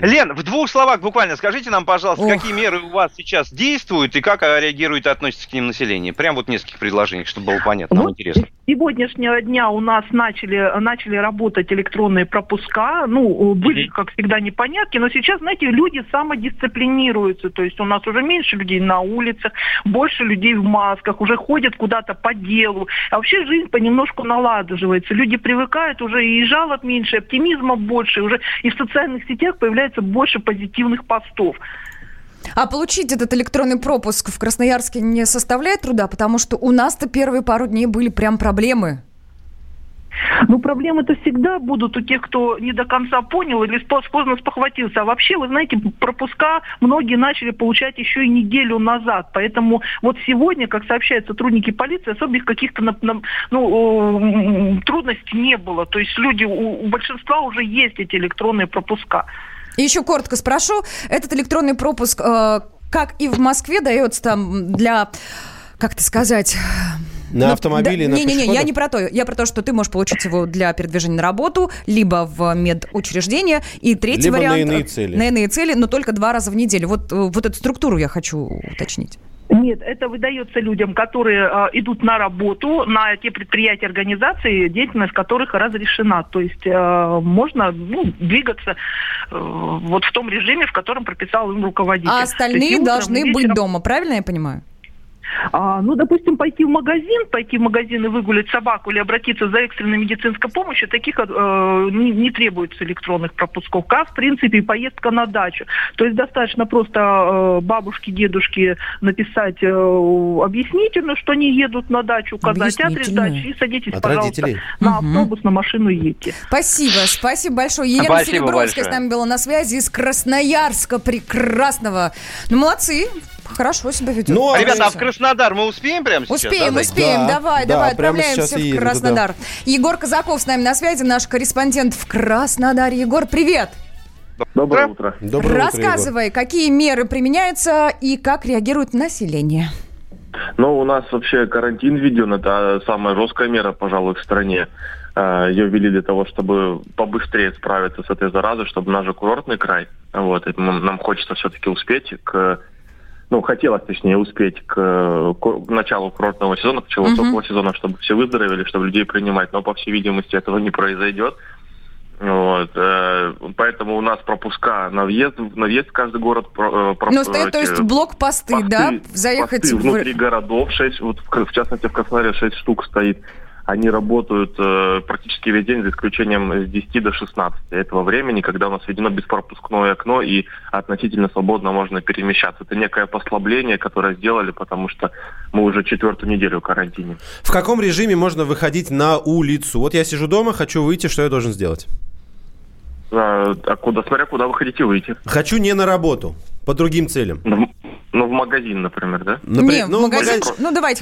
Лен, в двух словах буквально скажите нам, пожалуйста, какие меры у вас сейчас действуют и как реагирует и относится к ним население? Прям вот в нескольких предложениях, чтобы было понятно, нам интересно. С сегодняшнего дня у нас начали работать электронные пропуска. Были, как всегда, непонятки, но сейчас, знаете, люди самодисциплинируются. То есть у нас уже меньше людей на улицах, больше людей в масках, уже ходят куда-то по делу. А вообще жизнь понемножку налаживается. Люди привыкают уже, и жалоб меньше, и оптимизма больше. Уже и в социальных сетях появляется больше позитивных постов. А получить этот электронный пропуск в Красноярске не составляет труда? Потому что у нас-то первые пару дней были прям проблемы. Проблемы-то всегда будут у тех, кто не до конца понял или поздно спохватился. А вообще, вы знаете, пропуска многие начали получать еще и неделю назад. Поэтому вот сегодня, как сообщают сотрудники полиции, особых каких-то трудностей не было. То есть люди, у большинства уже есть эти электронные пропуска. И еще коротко спрошу, этот электронный пропуск, как и в Москве, дается там для, на автомобиле, да, на пешеходах? Не, я не про то. Я про то, что ты можешь получить его для передвижения на работу, либо в медучреждение, и третий либо вариант... Либо на иные цели. На иные цели, но только 2 раза в неделю. Вот эту структуру я хочу уточнить. Нет, это выдается людям, которые идут на работу, на те предприятия, организации, деятельность которых разрешена. То есть можно двигаться в том режиме, в котором прописал им руководитель. А остальные должны быть дома, правильно я понимаю? Допустим, пойти в магазин и выгулять собаку или обратиться за экстренной медицинской помощью, таких не требуется электронных пропусков. Как, в принципе, и поездка на дачу. То есть достаточно просто бабушке, дедушке написать объяснительно, что они едут на дачу, указать адрес дачи и садитесь, пожалуйста, на автобус, на машину едьте. Спасибо большое. Елена Серебровская с нами была на связи из Красноярска прекрасного. Молодцы. хорошо себя ведет. Ну, ребята, а в Краснодар мы успеем прямо сейчас? Успеем. Да, давай, отправляемся в Краснодар. Егор Казаков с нами на связи, наш корреспондент в Краснодаре. Егор, привет! Доброе утро. Рассказывай, Егор, какие меры применяются и как реагирует население? Ну, у нас вообще карантин введен. Это самая жесткая мера, пожалуй, в стране. Ее ввели для того, чтобы побыстрее справиться с этой заразой, чтобы наш же курортный край. Вот, это нам хочется все-таки успеть к... Ну, хотелось, точнее, успеть к началу курортного сезона, к началу высокого сезона, чтобы все выздоровели, чтобы людей принимать. Но, по всей видимости, этого не произойдет. Вот, поэтому у нас пропуска на въезд в каждый город. То есть блокпосты, да? Заехать посты внутри городов, 6, вот, в частности в Краснодаре 6 штук стоит. Они работают практически весь день, за исключением с 10 до 16 этого времени, когда у нас введено беспропускное окно и относительно свободно можно перемещаться. Это некое послабление, которое сделали, потому что мы уже четвертую неделю в карантине. В каком режиме можно выходить на улицу? Вот я сижу дома, хочу выйти, что я должен сделать? Смотря куда вы хотите выйти. Хочу не на работу, по другим целям. Ну, в магазин, например, да? Давайте, в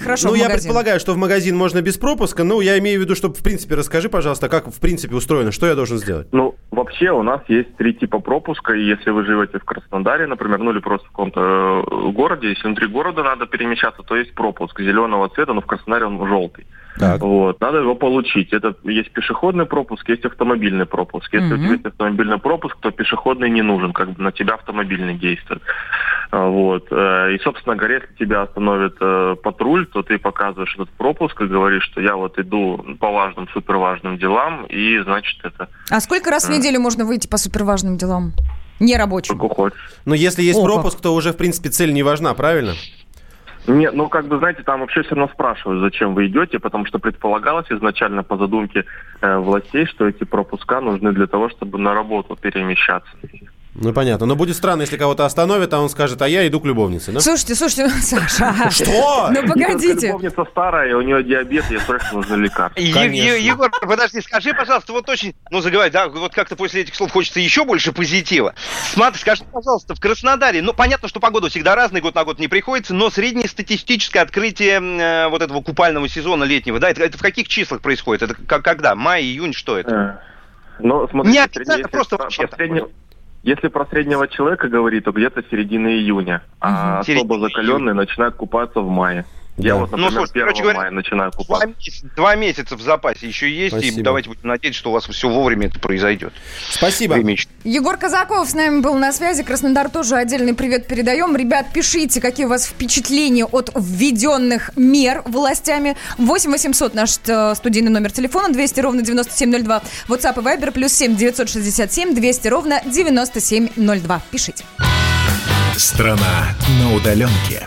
магазин. Я предполагаю, что в магазин можно без пропуска, но я имею в виду, что, в принципе, расскажи, пожалуйста, как, в принципе, устроено, что я должен сделать? Ну, вообще у нас есть 3 типа пропуска, и если вы живете в Краснодаре, например, ну или просто в каком-то городе, если внутри города надо перемещаться, то есть пропуск зеленого цвета, но в Краснодаре он желтый. Так. Вот, надо его получить. Это есть пешеходный пропуск, есть автомобильный пропуск. Если у тебя есть автомобильный пропуск, то пешеходный не нужен, как бы на тебя автомобильный действует. Вот. И, собственно говоря, если тебя остановит патруль, то ты показываешь этот пропуск и говоришь, что я вот иду по важным, суперважным делам, и, значит, это... А сколько раз в неделю можно выйти по суперважным делам? Нерабочим? Сколько хочешь. Но если есть пропуск, то уже, в принципе, цель не важна, правильно? Нет, ну, как бы, знаете, там вообще все равно спрашивают, зачем вы идете, потому что предполагалось изначально по задумке властей, что эти пропуска нужны для того, чтобы на работу перемещаться. Ну, понятно. Но будет странно, если кого-то остановят, а он скажет, а я иду к любовнице, да? Слушайте, Саша. Что? Ну, погодите. Любовница старая, у нее диабет, ей срочно нужны лекарства. Егор, подожди, скажи, пожалуйста, вот очень... Ну, заговорить, да, вот как-то после этих слов хочется еще больше позитива. Смотри, скажи, пожалуйста, в Краснодаре, ну, понятно, что погода всегда разная, год на год не приходится, но среднестатистическое открытие вот этого купального сезона летнего, да, это в каких числах происходит? Это когда? Май, июнь, что это? Ну, смотри, не официально, просто вообще. Если про среднего человека говорить, то где-то середина июня. А особо закаленные начинают купаться в мае. Да. Я вот, например, 1 мая начинаю купаться. 2 месяца в запасе еще есть. Спасибо. И давайте будем надеяться, что у вас все вовремя это произойдет. Спасибо. Примечко. Егор Казаков с нами был на связи. Краснодар тоже отдельный привет передаем. Ребят, пишите, какие у вас впечатления от введенных мер властями. 8 800 наш студийный номер телефона. 200 ровно 9702. WhatsApp и Viber +7 967 200 ровно 9702. Пишите. Страна на удаленке.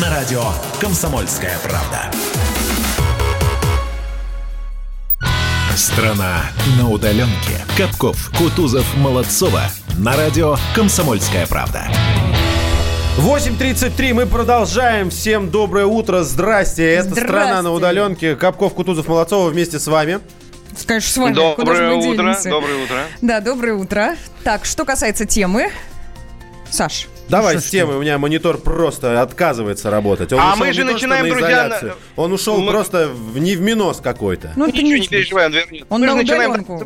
на радио «Комсомольская правда». Страна на удаленке. Капков, Кутузов, Молодцова. На радио «Комсомольская правда». 8:33. Мы продолжаем. Всем доброе утро. Здрасте. Это «Страна на удаленке». Капков, Кутузов, Молодцова вместе с вами. Конечно, с вами. Доброе утро. Да, доброе утро. Так, что касается темы... Саш. Давай с темой. У меня монитор просто отказывается работать. Он мы же начинаем, друзья... Он ушел просто не в минус какой-то. Ну, ничего не переживаем. Он на удаленку.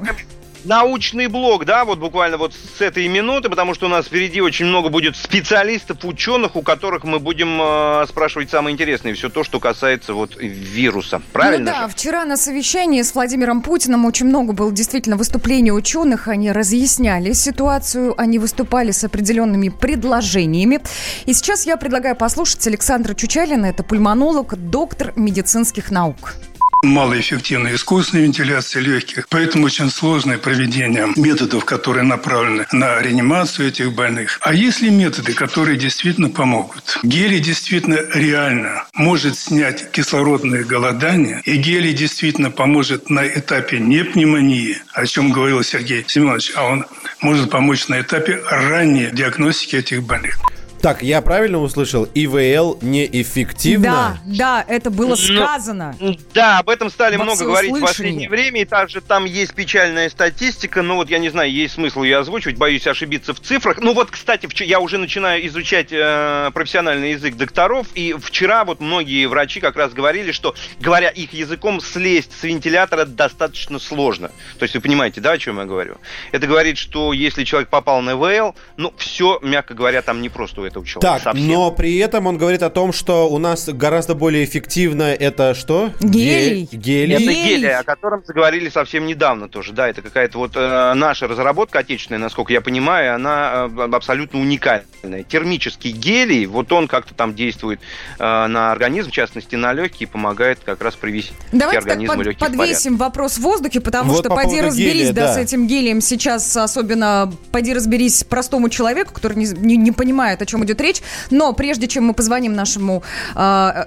Научный блок, да, вот буквально вот с этой минуты, потому что у нас впереди очень много будет специалистов, ученых, у которых мы будем спрашивать самое интересное, все то, что касается вот вируса. Правильно? Ну да, вчера на совещании с Владимиром Путиным очень много было действительно выступлений ученых, они разъясняли ситуацию, они выступали с определенными предложениями. И сейчас я предлагаю послушать Александра Чучалина, это пульмонолог, доктор медицинских наук. малоэффективная искусственная вентиляция легких. Поэтому очень сложное проведение методов, которые направлены на реанимацию этих больных. А есть ли методы, которые действительно помогут? Гелий действительно реально может снять кислородное голодание, и гелий действительно поможет на этапе не пневмонии, о чем говорил Сергей Семенович, а он может помочь на этапе ранней диагностики этих больных. Так, я правильно услышал? ИВЛ неэффективно? Да, это было сказано. Да, об этом стали много говорить в последнее время. И также там есть печальная статистика. Но вот я не знаю, есть смысл ее озвучивать. Боюсь ошибиться в цифрах. Ну вот, кстати, я уже начинаю изучать профессиональный язык докторов. И вчера вот многие врачи как раз говорили, что, говоря их языком, слезть с вентилятора достаточно сложно. То есть вы понимаете, да, о чем я говорю? Это говорит, что если человек попал на ИВЛ, ну все, мягко говоря, там непросто у этого человека. Так, совсем. Но при этом он говорит о том, что у нас гораздо более эффективно это что? Гелий. Это гелий, о котором заговорили совсем недавно тоже. Да, это какая-то вот наша разработка отечественная, насколько я понимаю, она абсолютно уникальная. Термический гелий, вот он как-то там действует на организм, в частности на легкие, и помогает как раз привести организмы легкие в порядок. Давайте подвесим вопрос в воздухе, потому вот что поди разберись с этим гелием сейчас, особенно поди разберись простому человеку, который не понимает, о чем идет речь. Но прежде чем мы позвоним нашему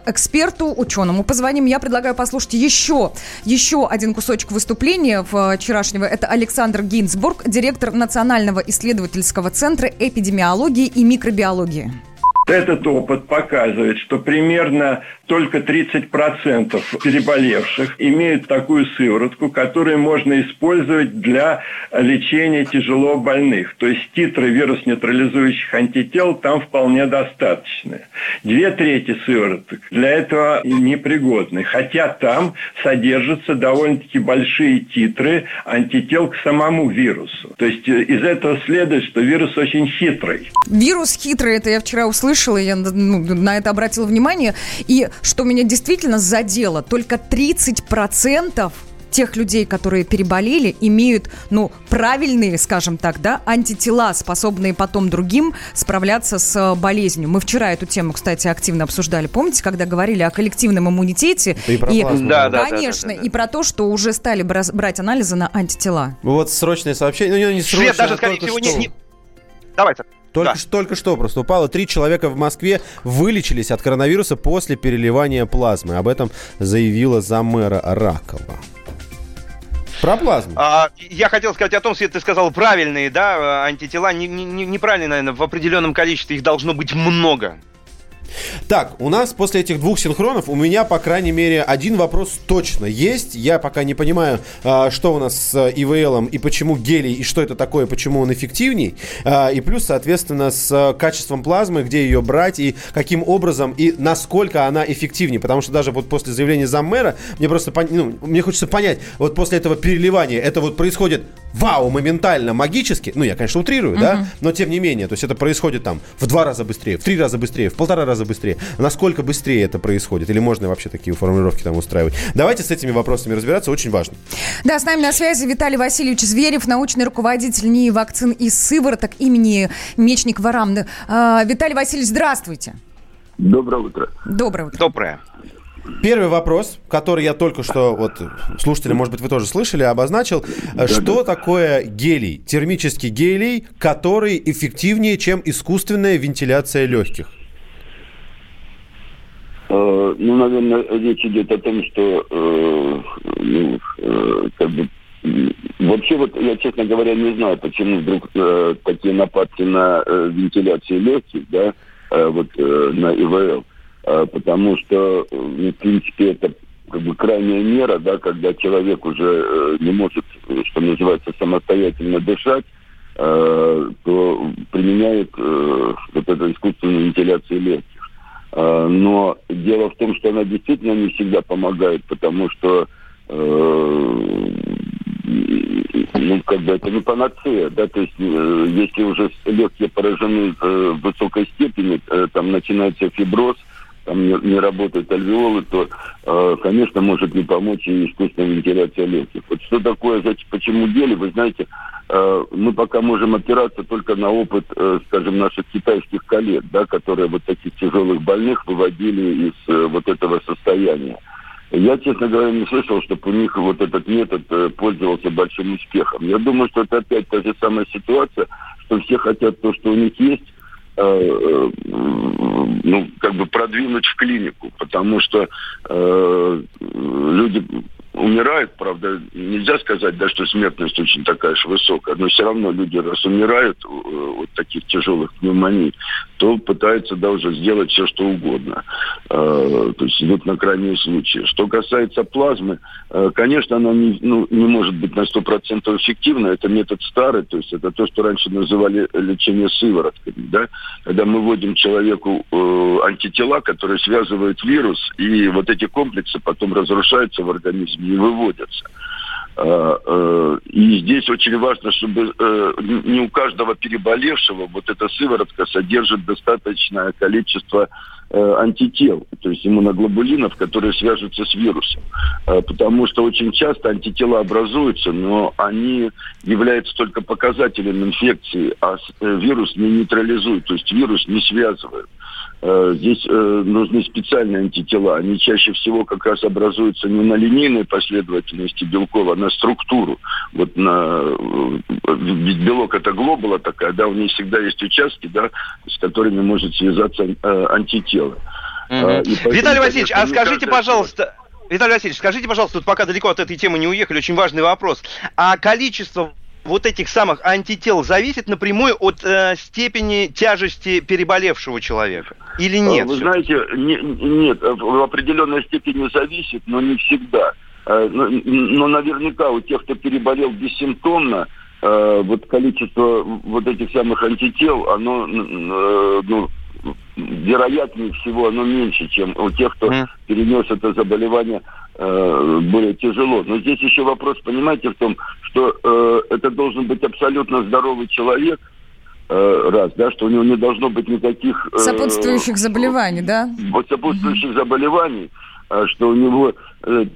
эксперту, ученому, я предлагаю послушать еще один кусочек выступления вчерашнего. Это Александр Гинзбург, директор Национального исследовательского центра эпидемиологии и микробиологии. Этот опыт показывает, что примерно только 30% переболевших имеют такую сыворотку, которую можно использовать для лечения тяжело больных. То есть титры вируснейтрализующих антител там вполне достаточны. 2/3 сывороток для этого непригодны, хотя там содержатся довольно-таки большие титры антител к самому вирусу. То есть из этого следует, что вирус очень хитрый. Вирус хитрый, это я вчера услышала. Я на это обратила внимание. И что меня действительно задело, только 30% тех людей, которые переболели, имеют, правильные, скажем так, антитела, способные потом другим справляться с болезнью. Мы вчера эту тему, кстати, активно обсуждали. Помните, когда говорили о коллективном иммунитете? И про плазму. Конечно, и про то, что уже стали брать анализы на антитела. Вот срочное сообщение. Не срочное, даже, скорее всего, не... Давайте. Только что просто упало. 3 человека в Москве вылечились от коронавируса после переливания плазмы. Об этом заявила заммэра Ракова. Про плазму. Я хотел сказать о том, Свет, ты сказал, правильные, антитела. Неправильные, наверное, в определенном количестве их должно быть много. Так, у нас после этих двух синхронов у меня, по крайней мере, один вопрос точно есть. Я пока не понимаю, что у нас с ИВЛом и почему гелий, и что это такое, почему он эффективней. И плюс, соответственно, с качеством плазмы, где ее брать и каким образом, и насколько она эффективнее. Потому что даже вот после заявления заммэра мне просто мне хочется понять, вот после этого переливания это вот происходит вау, моментально, магически. Я, конечно, утрирую, но тем не менее. То есть это происходит там в 2 раза быстрее, в 3 раза быстрее, в 1,5 раза быстрее. Насколько быстрее это происходит? Или можно вообще такие формулировки там устраивать? Давайте с этими вопросами разбираться, очень важно. Да, с нами на связи Виталий Васильевич Зверев, научный руководитель НИИ вакцин и сывороток имени Мечникова-Рамны. Виталий Васильевич, здравствуйте. Доброе утро. Доброе утро. Доброе. Первый вопрос, который я только что, слушатели, может быть, вы тоже слышали, обозначил. Что такое гелий, термический гелий, который эффективнее, чем искусственная вентиляция легких? Наверное, речь идет о том, что вообще я, честно говоря, не знаю, почему вдруг такие нападки на вентиляцию легких, на ИВЛ, потому что, в принципе, это крайняя мера, когда человек уже не может, что называется, самостоятельно дышать, то применяет эту искусственную вентиляцию легких. Но дело в том, что она действительно не всегда помогает, потому что это не панацея, то есть если уже легкие поражены в высокой степени, там начинается фиброз, там не работают альвеолы, то, конечно, может не помочь и искусственная вентиляция легких. Вот что такое, почему гелий, вы знаете, мы пока можем опираться только на опыт, скажем, наших китайских коллег, которые таких тяжелых больных выводили из этого состояния. Я, честно говоря, не слышал, чтобы у них вот этот метод пользовался большим успехом. Я думаю, что это опять та же самая ситуация, что все хотят то, что у них есть, продвинуть в клинику, потому что люди умирают, правда, нельзя сказать, да, что смертность очень такая же высокая, но все равно люди, раз умирают от таких тяжелых пневмоний, то пытаются, да, уже сделать все, что угодно. То есть идут на крайние случаи. Что касается плазмы, конечно, она не может быть на 100% эффективна. Это метод старый, то есть это то, что раньше называли лечение сыворотками, да, когда мы вводим человеку антитела, которые связывают вирус, и вот эти комплексы потом разрушаются в организме и выводятся. И здесь очень важно, чтобы не у каждого переболевшего вот эта сыворотка содержит достаточное количество антител, то есть иммуноглобулинов, которые свяжутся с вирусом. Потому что очень часто антитела образуются, но они являются только показателем инфекции, а вирус не нейтрализует, то есть вирус не связывает. Здесь нужны специальные антитела. Они чаще всего как раз образуются не на линейной последовательности белков, а на структуру. Вот ведь белок это глобула такая, да, у нее всегда есть участки, да, с которыми может связаться антитело. Поэтому, Виталий Васильевич, конечно, Виталий Васильевич, скажите, пожалуйста, тут пока далеко от этой темы не уехали, очень важный вопрос. А количество вот этих самых антител зависит напрямую от степени тяжести переболевшего человека? Или нет? Вы знаете, нет, в определенной степени зависит, но не всегда. Но наверняка у тех, кто переболел бессимптомно, вот количество вот этих самых антител, оно, вероятнее всего, оно меньше, чем у тех, кто перенес это заболевание более тяжело. Но здесь еще вопрос, понимаете, в том, что это должен быть абсолютно здоровый человек, раз, да, что у него не должно быть никаких... сопутствующих заболеваний, да? Сопутствующих заболеваний, что у него, я ж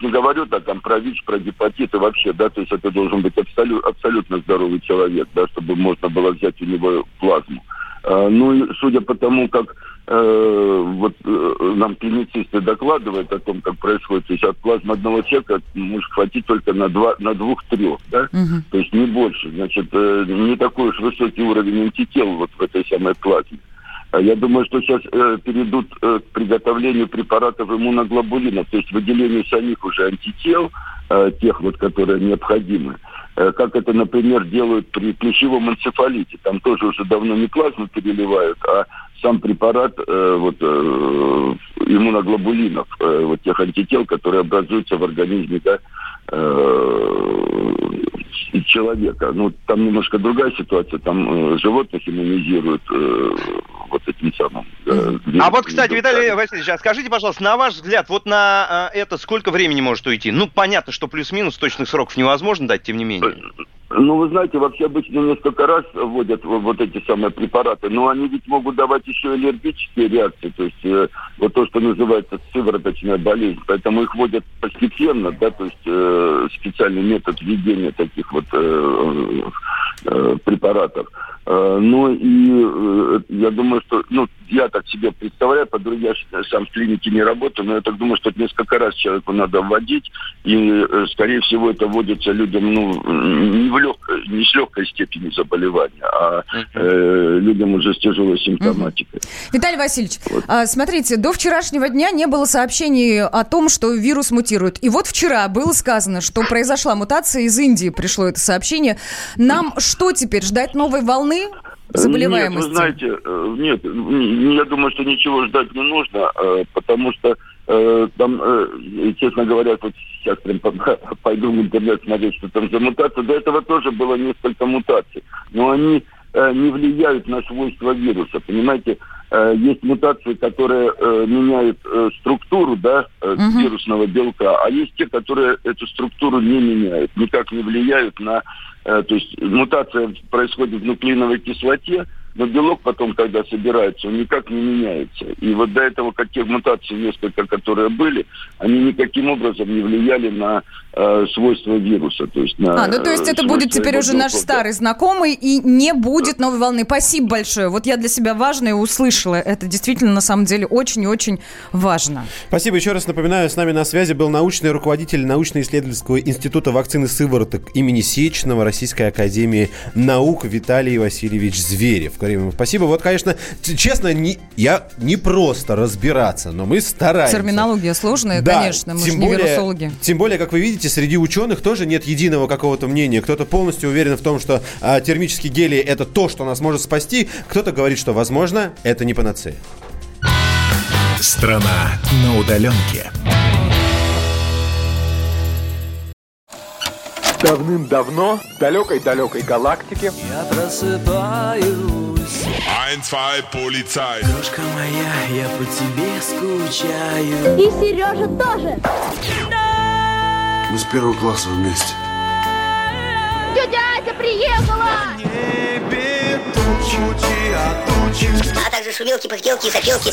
не говорю, да, там, про ВИЧ, про гепатит и вообще, да, то есть это должен быть абсолютно здоровый человек, да, чтобы можно было взять у него плазму. Ну, судя по тому, как нам клиницисты докладывают о том, как происходит, то есть от плазмы одного человека может хватить только на 2-3, да? Угу. То есть не больше. Значит, не такой уж высокий уровень антител вот в этой самой плазме. Я думаю, что сейчас перейдут к приготовлению препаратов иммуноглобулинов, то есть выделению самих уже антител, тех вот, которые необходимы. Как это, например, делают при клещевом энцефалите. Там тоже уже давно не плазму переливают, а сам препарат иммуноглобулинов, вот тех антител, которые образуются в организме, да, человека. Ну, там немножко другая ситуация. Там животных иммунизируют вот этим самым. А вот, кстати, Виталий Васильевич, а скажите, пожалуйста, на ваш взгляд, вот на это сколько времени может уйти? Ну, понятно, что плюс-минус точных сроков невозможно дать, тем не менее. Ну, вы знаете, вообще обычно несколько раз вводят вот эти самые препараты, но они ведь могут давать еще аллергические реакции, то есть вот то, что называется сывороточная болезнь, поэтому их вводят постепенно, да, то есть специальный метод введения таких вот препаратов. Ну и я думаю, что, я так себе представляю, я сам в клинике не работаю, но я так думаю, что несколько раз человеку надо вводить, и, скорее всего, это вводится людям, не с легкой степени заболевания, а людям уже с тяжелой симптоматикой. Виталий Васильевич, вот. Смотрите, до вчерашнего дня не было сообщений о том, что вирус мутирует. И вот вчера было сказано, что произошла мутация, из Индии пришло это сообщение. Нам что теперь, ждать новой волны заболеваемости? Нет, я думаю, что ничего ждать не нужно, потому что там, честно говоря, вот сейчас прям пойду в интернет смотреть, что там за мутация. До этого тоже было несколько мутаций, но они не влияют на свойства вируса, понимаете? Есть мутации, которые меняют структуру, да, вирусного белка, а есть те, которые эту структуру не меняют, никак не влияют на... То есть мутация происходит в нуклеиновой кислоте, но белок потом, когда собирается, он никак не меняется. И вот до этого, каких мутаций несколько, которые были, они никаким образом не влияли на свойства вируса. То есть на, ну то есть это будет теперь уже наш старый знакомый и не будет новой волны. Спасибо большое. Вот я для себя важное услышала. Это действительно, на самом деле, очень-очень важно. Спасибо. Еще раз напоминаю, с нами на связи был научный руководитель научно-исследовательского института вакцины сывороток имени Сеченова Российской академии наук Виталий Васильевич Зверев. Спасибо. Вот, конечно, честно, я не просто разбираться, но мы стараемся. Терминология сложная, да, конечно, мы же не вирусологи. Тем более, как вы видите, среди ученых тоже нет единого какого-то мнения. Кто-то полностью уверен в том, что термические гели – это то, что нас может спасти. Кто-то говорит, что, возможно, это не панацея. Страна на удаленке. Давным-давно, в далекой-далекой галактике. Я просыпаюсь. 1, 2, полицай. Крошка моя, я по тебе скучаю. И Сережа тоже. Мы с первого класса вместе. Тетя Ася приехала! На небе тучи, тучи. А также шумелки, пыхтелки и запелки.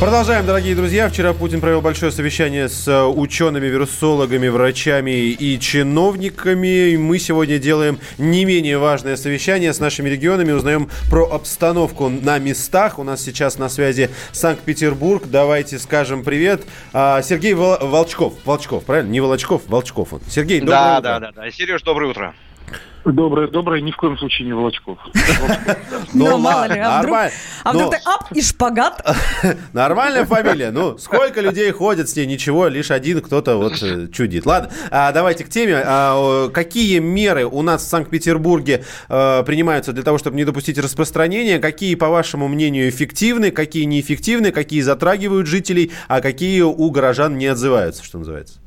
Продолжаем, дорогие друзья. Вчера Путин провел большое совещание с учеными, вирусологами, врачами и чиновниками. И мы сегодня делаем не менее важное совещание с нашими регионами. Узнаем про обстановку на местах. У нас сейчас на связи Санкт-Петербург. Давайте скажем привет. Сергей Волчков. Волчков, правильно? Не Волочков, Волчков он. Сергей, доброе утро. Да. Сереж, доброе утро. Доброе, ни в коем случае не Волочков. Ну, мало ли, а вдруг ты ап и шпагат? Нормальная фамилия. Ну, сколько людей ходят с ней, ничего, лишь один кто-то вот чудит. Ладно, давайте к теме. Какие меры у нас в Санкт-Петербурге принимаются для того, чтобы не допустить распространения? Какие, по вашему мнению, эффективны, какие неэффективны, какие затрагивают жителей, а какие у горожан не отзываются, что называется?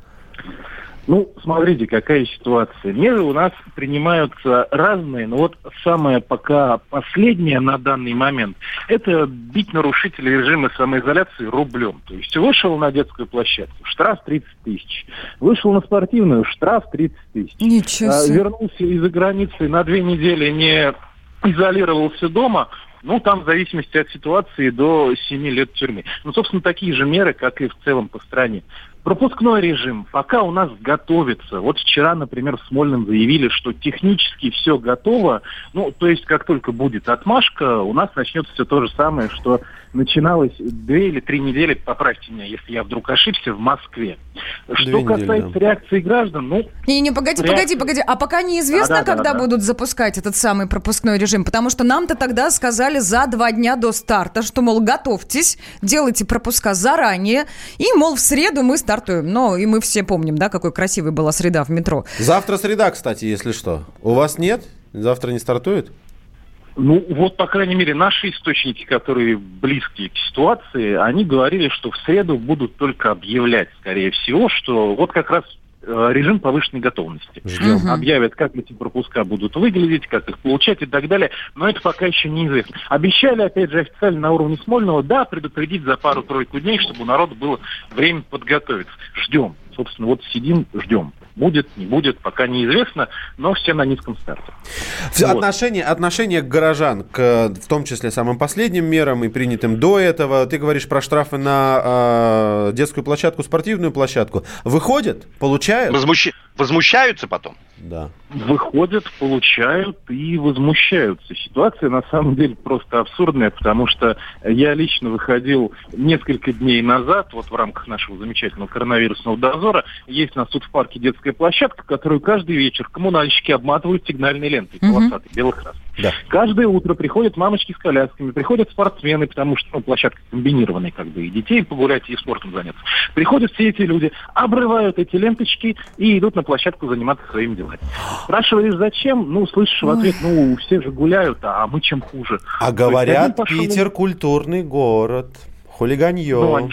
Ну, смотрите, какая ситуация. Меры у нас принимаются разные, но вот самое пока последнее на данный момент – это бить нарушителей режима самоизоляции рублем. То есть вышел на детскую площадку – штраф 30 тысяч. Вышел на спортивную – штраф 30 тысяч. Ничего себе. Вернулся из-за границы, на 2 недели не изолировался дома – ну, там в зависимости от ситуации до 7 лет тюрьмы. Ну, собственно, такие же меры, как и в целом по стране. Пропускной режим пока у нас готовится. Вот вчера, например, в Смольном заявили, что технически все готово. Ну, то есть, как только будет отмашка, у нас начнется все то же самое, что начиналось 2 или 3 недели, поправьте меня, если я вдруг ошибся, в Москве. Что касается реакции граждан, ну... Погоди. А пока неизвестно, когда будут запускать этот самый пропускной режим? Потому что нам-то тогда сказали за 2 дня до старта, что, мол, готовьтесь, делайте пропуска заранее, и, мол, в среду мы стартуем. Но и мы все помним, да, какой красивой была среда в метро. Завтра среда, кстати, если что. У вас нет? Завтра не стартует? Ну, вот, по крайней мере, наши источники, которые близкие к ситуации, они говорили, что в среду будут только объявлять, скорее всего, что вот как раз режим повышенной готовности. Ждем. Объявят, как эти пропуска будут выглядеть, как их получать и так далее. Но это пока еще неизвестно. Обещали, опять же, официально на уровне Смольного, да, предупредить за пару-тройку дней, чтобы у народа было время подготовиться. Ждем. Собственно, вот сидим, ждем. Будет, не будет, пока неизвестно, но все на низком старте. Вот. Отношение горожан, в том числе самым последним мерам и принятым до этого. Ты говоришь про штрафы на детскую площадку, спортивную площадку. Выходят? Получают? Возмущаются потом. да, выходят, получают и возмущаются. Ситуация на самом деле просто абсурдная, потому что я лично выходил несколько дней назад, вот в рамках нашего замечательного коронавирусного дозора. Есть у нас тут в парке детская площадка, которую каждый вечер коммунальщики обматывают сигнальной лентой, полосатой, бело-красной. Да. Каждое утро приходят мамочки с колясками, приходят спортсмены, потому что площадка комбинированная, как бы и детей погулять, и спортом заняться. Приходят все эти люди, обрывают эти ленточки и идут на площадку заниматься своими делами. Спрашиваешь, зачем? Ну, слышишь в ответ, ну, все же гуляют, а мы чем хуже. А говорят, пошел... Питер культурный город. Хулиганье. Ну, они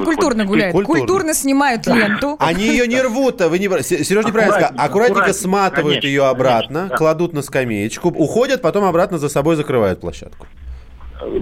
культурно гуляют. Культурно снимают ленту. Они ее не рвут. Сереж неправильно сказал. Аккуратненько сматывают ее обратно, кладут на скамеечку, уходят, потом обратно за собой закрывают площадку.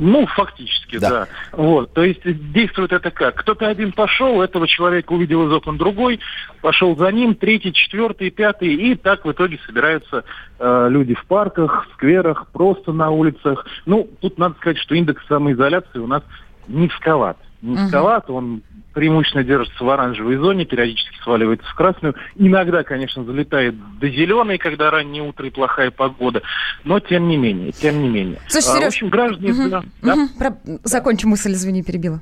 Ну, фактически, да. Вот. То есть действует это как? Кто-то один пошел, этого человека увидел из окон другой, пошел за ним, третий, четвертый, пятый, и так в итоге собираются люди в парках, в скверах, просто на улицах. Ну, тут надо сказать, что индекс самоизоляции у нас низковат. Низковат, он преимущественно держится в оранжевой зоне, периодически сваливается в красную. Иногда, конечно, залетает до зеленой, когда раннее утро и плохая погода. Но тем не менее, Слушай, Сереж, в общем, граждане... Закончу мысль, извини, перебила.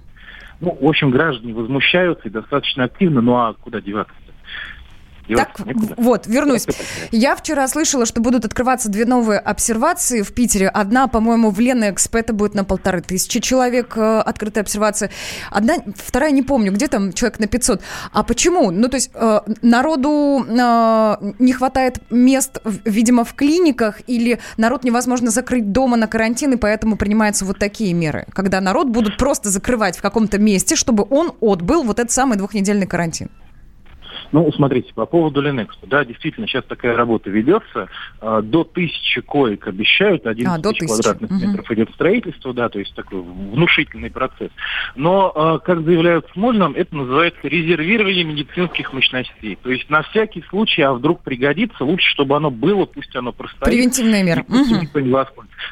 Ну, в общем, граждане возмущаются и достаточно активно. Ну, а куда деваться? Так, вот, вернусь. Я вчера слышала, что будут открываться две новые обсервации в Питере. Одна, по-моему, в Ленэкспо, это будет на 1500 человек открытая обсервация. Одна, вторая, не помню, где там человек на 500. А почему? Ну, то есть народу не хватает мест, видимо, в клиниках, или народ невозможно закрыть дома на карантин, и поэтому принимаются вот такие меры, когда народ будут просто закрывать в каком-то месте, чтобы он отбыл вот этот самый двухнедельный карантин. Ну, смотрите, по поводу Ленэкспо. Да, действительно, сейчас такая работа ведется. До 1000 коек обещают, 11 тысяч квадратных метров идет строительство, да, то есть такой внушительный процесс. Но, как заявляют в Смольном, это называется резервирование медицинских мощностей. То есть на всякий случай, а вдруг пригодится, лучше, чтобы оно было, пусть оно простоит. Превентивная мера.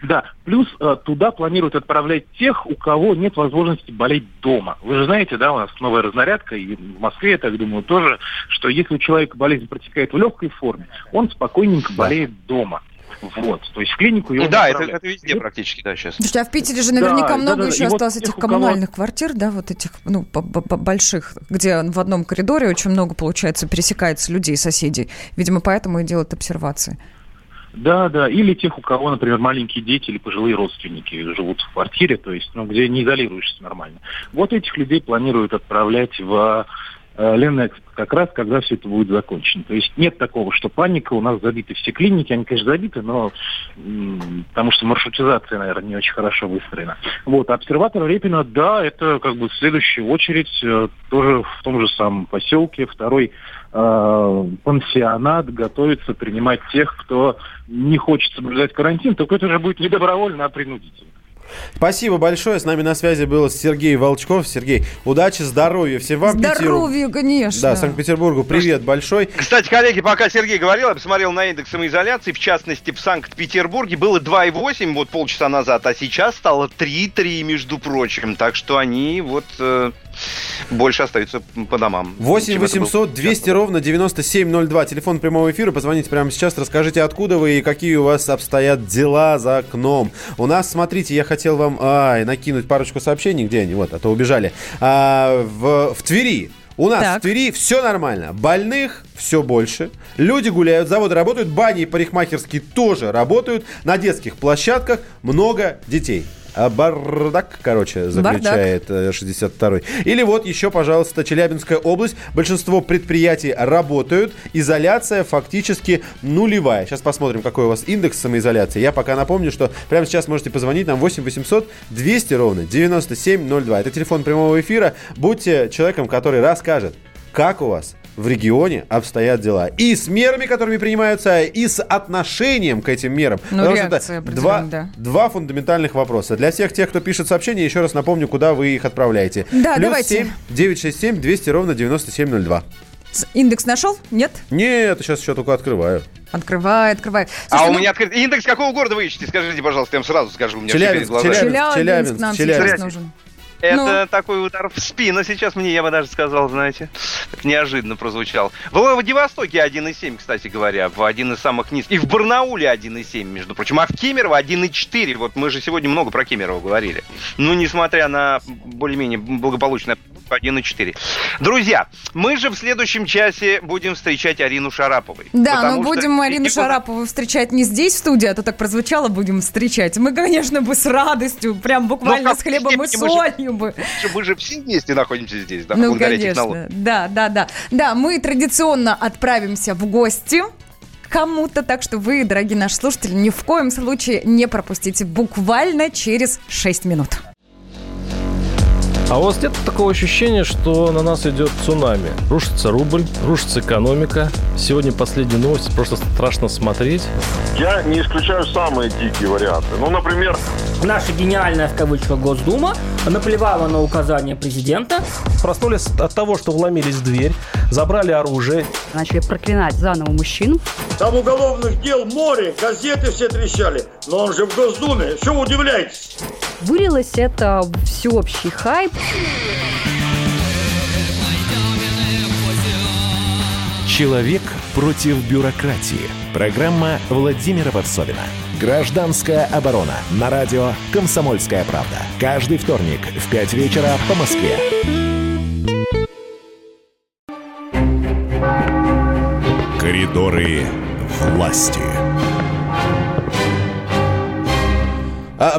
Да, плюс туда планируют отправлять тех, у кого нет возможности болеть дома. Вы же знаете, да, у нас новая разнарядка, и в Москве, я так думаю, тоже, что если у человека болезнь протекает в легкой форме, он спокойненько болеет дома. Вот, то есть в клинику его направляют. Да, это везде практически, да, сейчас. Слушайте, а в Питере же наверняка много еще осталось этих коммунальных квартир, да, вот этих, ну, больших, где в одном коридоре очень много, получается, пересекается людей, соседей. Видимо, поэтому и делают обсервации. Да, да, или тех, у кого, например, маленькие дети или пожилые родственники живут в квартире, то есть, ну, где не изолируешься нормально. Вот этих людей планируют отправлять в... Ленэкспо, как раз, когда все это будет закончено. То есть нет такого, что паника, у нас забиты все клиники, они, конечно, забиты, но потому что маршрутизация, наверное, не очень хорошо выстроена. Вот, обсерватор Репина, да, это как бы следующая очередь, тоже в том же самом поселке, второй пансионат готовится принимать тех, кто не хочет соблюдать карантин, только это же будет не добровольно, а принудительно. Спасибо большое. С нами на связи был Сергей Волчков. Сергей, удачи, здоровья всем вам. Здоровья, конечно. Да, Санкт-Петербургу привет большой. Кстати, коллеги, пока Сергей говорил, я посмотрел на индекс самоизоляции. В частности, в Санкт-Петербурге было 2,8 вот полчаса назад, а сейчас стало 3,3, между прочим. Так что они вот... больше остаются по домам. 8-800-200-97-02. Телефон прямого эфира. Позвоните прямо сейчас. Расскажите, откуда вы и какие у вас обстоят дела за окном. У нас, смотрите, я хотел вам накинуть парочку сообщений. Где они? Вот, а то убежали. В Твери. У нас так. В Твери все нормально. Больных все больше. Люди гуляют, заводы работают. Бани и парикмахерские тоже работают. На детских площадках много детей. Бардак, короче, заключает 62-й. Или вот еще, пожалуйста, Челябинская область. Большинство предприятий работают. Изоляция фактически нулевая. Сейчас посмотрим, какой у вас индекс самоизоляции. Я пока напомню, что прямо сейчас можете позвонить нам 8-800-200-97-02. Это телефон прямого эфира. Будьте человеком, который расскажет, как у вас в регионе обстоят дела. И с мерами, которыми принимаются, и с отношением к этим мерам. Ну, потому что это два фундаментальных вопроса. Для всех тех, кто пишет сообщения, еще раз напомню, куда вы их отправляете. Да, плюс давайте. 7-967-200-97-02. Индекс нашел? Нет? Нет, сейчас еще только открываю. Открывай. Слушай, у меня открыт. Индекс какого города вы ищете? Скажите, пожалуйста, я вам сразу скажу. У меня Челябинск. Челябинск. Челябинск. Это такой удар в спину сейчас мне, я бы даже сказал, знаете, так неожиданно прозвучал. В Владивостоке 1,7, кстати говоря, в один из самых низких. И в Барнауле 1,7, между прочим. А в Кемерово 1,4. Вот мы же сегодня много про Кемерово говорили. Ну, несмотря на более-менее благополучное 1,4. Друзья, мы же в следующем часе будем встречать Арину Шараповой. Да, но будем Арину Шарапову встречать не здесь, в студии, а то так прозвучало, будем встречать. Мы, конечно, бы с радостью, прям буквально с хлебом и солью бы. Мы же все вместе находимся здесь, да, благодаря технологии. Да. Да, мы традиционно отправимся в гости кому-то, так что вы, дорогие наши слушатели, ни в коем случае не пропустите, буквально через 6 минут. А у вас нет такого ощущения, что на нас идет цунами? Рушится рубль, рушится экономика. Сегодня последняя новость, просто страшно смотреть. Я не исключаю самые дикие варианты. Ну, например... Наша гениальная, в кавычках, Госдума наплевала на указания президента. Проснулись от того, что вломились в дверь, забрали оружие. Начали проклинать заново мужчин. Там уголовных дел море, газеты все трещали. Но он же в Госдуме, чего удивляетесь? Вылилось это всеобщий хайп. «Человек против бюрократии». Программа Владимира Варсовина. «Гражданская оборона» на радио «Комсомольская правда». Каждый вторник в 5 вечера по Москве. Коридоры власти.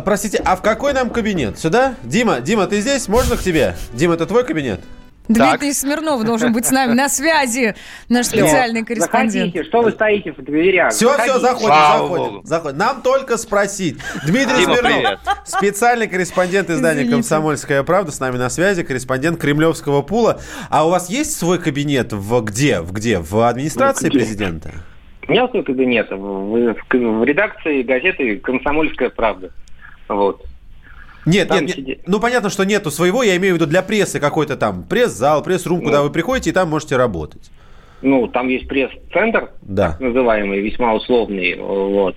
Простите, а в какой нам кабинет? Сюда? Дима, ты здесь? Можно к тебе? Дима, это твой кабинет? Дмитрий Смирнов должен быть с нами на связи, наш специальный корреспондент. Заходите, что вы стоите в дверях? Все, заходим. Нам только спросить. Дмитрий Смирнов, специальный корреспондент издания «Комсомольская правда», с нами на связи, корреспондент кремлевского пула. А у вас есть свой кабинет в где? В администрации президента? У меня свой кабинет в редакции газеты «Комсомольская правда». Вот. Нет. Ну, понятно, что нету своего, я имею в виду для прессы какой-то там пресс-зал, пресс-рум, куда вы приходите, и там можете работать. Ну, там есть пресс-центр, так называемый, весьма условный, вот,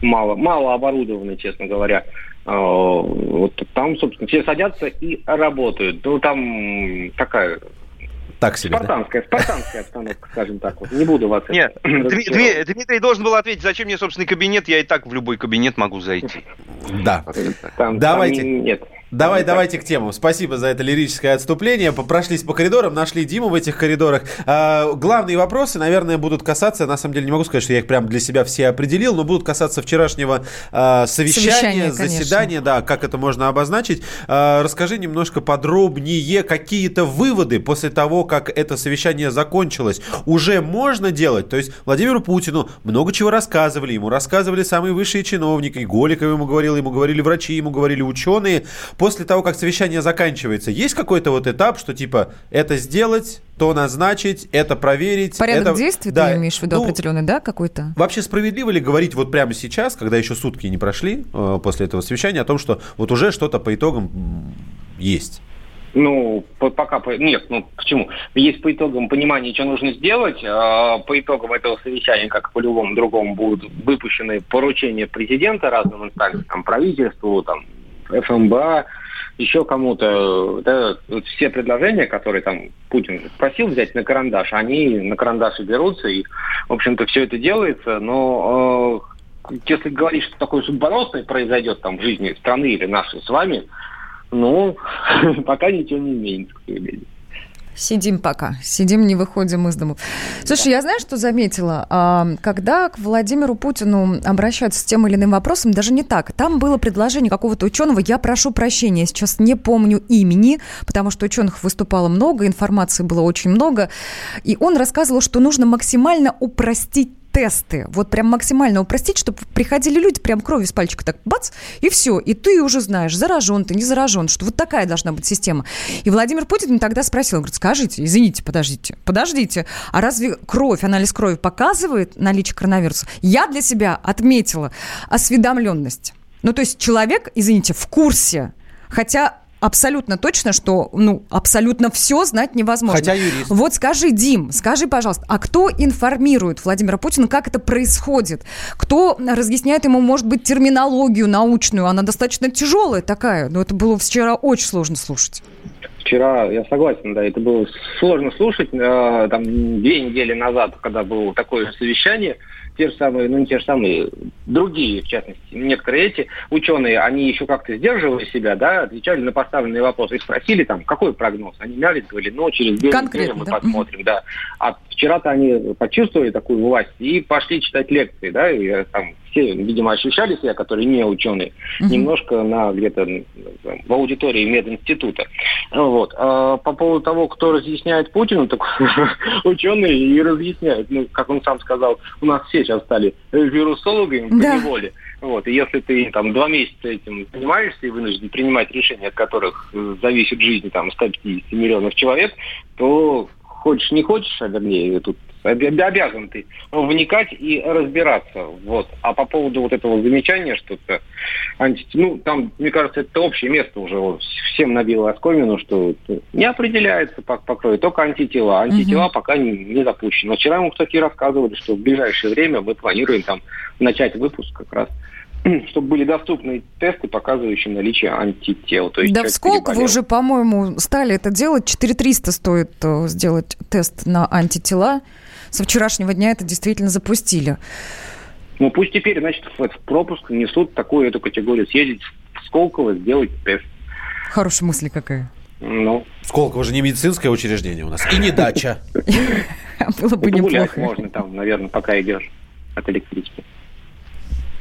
мало оборудованный, честно говоря. Вот там, собственно, все садятся и работают. Ну, там такая... Так себе, спартанская обстановка, скажем так. Вот. Не буду вас... Нет, Дмитрий должен был ответить, зачем мне собственный кабинет, я и так в любой кабинет могу зайти. Да. Давайте к темам. Спасибо за это лирическое отступление. Прошлись по коридорам, нашли Диму в этих коридорах. Главные вопросы, наверное, будут касаться, на самом деле не могу сказать, что я их прям для себя все определил, но будут касаться вчерашнего совещания, заседания, да, как это можно обозначить. Расскажи немножко подробнее какие-то выводы после того, как это совещание закончилось. Уже можно делать? То есть Владимиру Путину много чего рассказывали. Ему рассказывали самые высшие чиновники. Голикова ему говорили врачи, ему говорили ученые. После того, как совещание заканчивается, есть какой-то вот этап, что типа это сделать, то назначить, это проверить. Порядок действий ты имеешь в виду определенный, да, какой-то? Вообще справедливо ли говорить вот прямо сейчас, когда еще сутки не прошли после этого совещания, о том, что вот уже что-то по итогам есть? Ну, пока... Нет, ну почему? Есть по итогам понимание, что нужно сделать. По итогам этого совещания, как по любому другому, будут выпущены поручения президента разным инстанциям, правительству, там, ФМБА, еще кому-то. Да, вот все предложения, которые там Путин просил взять на карандаш, они на карандаш и берутся, и, в общем-то, все это делается, но если говорить, что такое судьбоносное произойдет там в жизни страны или нашей с вами, ну, пока ничего не изменится, к сожалению. Сидим пока. Сидим, не выходим из дома. Слушай, я знаю, что заметила. Когда к Владимиру Путину обращаются с тем или иным вопросом, даже не так. Там было предложение какого-то ученого. Я прошу прощения, сейчас не помню имени, потому что ученых выступало много, информации было очень много. И он рассказывал, что нужно максимально упростить тесты, вот прям максимально упростить, чтобы приходили люди, прям кровью с пальчика так бац, и все, и ты уже знаешь, заражен ты, не заражен, что вот такая должна быть система. И Владимир Путин тогда спросил, говорит, скажите, извините, подождите, а разве кровь, анализ крови показывает наличие коронавируса? Я для себя отметила осведомленность. Ну, то есть человек, извините, в курсе, хотя абсолютно точно, что, абсолютно все знать невозможно. Хотя юрист. Вот скажи, Дим, скажи, пожалуйста, а кто информирует Владимира Путина, как это происходит? Кто разъясняет ему, может быть, терминологию научную? Она достаточно тяжелая такая, но это было вчера очень сложно слушать. Вчера, я согласен, да, это было сложно слушать. Там 2 недели назад, когда было такое совещание, те же самые, другие, в частности, некоторые эти ученые, они еще как-то сдерживали себя, да, отвечали на поставленные вопросы и спросили там, какой прогноз. Они мялись, говорили, через 2 недели мы посмотрим, да. А вчера-то они почувствовали такую власть и пошли читать лекции, да, и там... видимо, ощущали себя, которые не ученые, немножко где-то в аудитории мединститута. Вот. А по поводу того, кто разъясняет Путину, так ученые и разъясняют. Как он сам сказал, у нас все сейчас стали вирусологами по неволе. Вот. И если ты 2 месяца этим занимаешься и вынужден принимать решения, от которых зависит жизнь 150 миллионов человек, то хочешь не хочешь, а вернее, тут обязан ты вникать и разбираться. Вот. А по поводу вот этого замечания, что-то... мне кажется, это общее место уже всем набило оскомину, что не определяется по крови, только антитела. Антитела пока не запущены. Но вчера ему, кстати, рассказывали, что в ближайшее время мы планируем начать выпуск как раз, чтобы были доступны тесты, показывающие наличие антител. То есть в Сколково уже, по-моему, стали это делать. 4300 стоит сделать тест на антитела. Со вчерашнего дня это действительно запустили. Пусть теперь, в пропуск несут такую эту категорию. Съездить в Сколково, сделать тест. Хорошая мысль какая. Сколково же не медицинское учреждение у нас. И не дача. Было бы неплохо. Гулять можно наверное, пока идешь от электрички.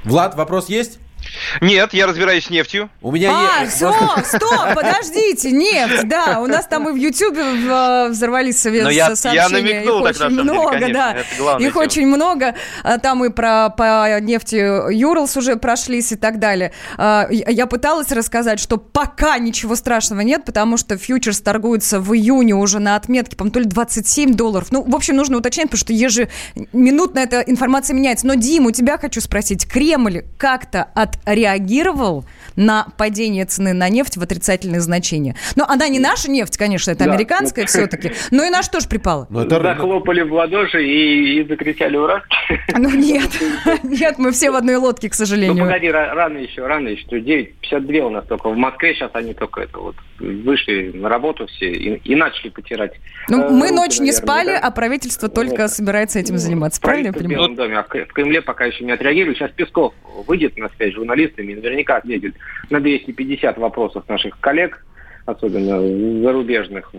Влад, вопрос есть? Нет, я разбираюсь с нефтью. У меня стоп, подождите, нефть, да, у нас там и в Ютьюбе взорвались сообщения. Я намекнул тогда, что их очень много, там и по нефти Юралс уже прошлись и так далее. Я пыталась рассказать, что пока ничего страшного нет, потому что фьючерс торгуется в июне уже на отметке, по-моему, то ли $27. В общем, нужно уточнять, потому что ежеминутно эта информация меняется. Но, Дим, у тебя хочу спросить, Кремль как-то отреагировал на падение цены на нефть в отрицательные значения? Но она не наша нефть, конечно, это американская все-таки, но и наш тоже припала. Захлопали в ладоши и закричали «Ура!». Нет, мы все в одной лодке, к сожалению. Погоди, рано еще. 9:52 у нас только в Москве, сейчас они только вышли на работу все и начали потирать. Мы ночь не спали, а правительство только собирается этим заниматься. Правильно я понимаю? В Кремле пока еще не отреагируют. Сейчас Песков выйдет на связь с журналистами и наверняка ответит на 250 вопросов наших коллег, особенно зарубежных.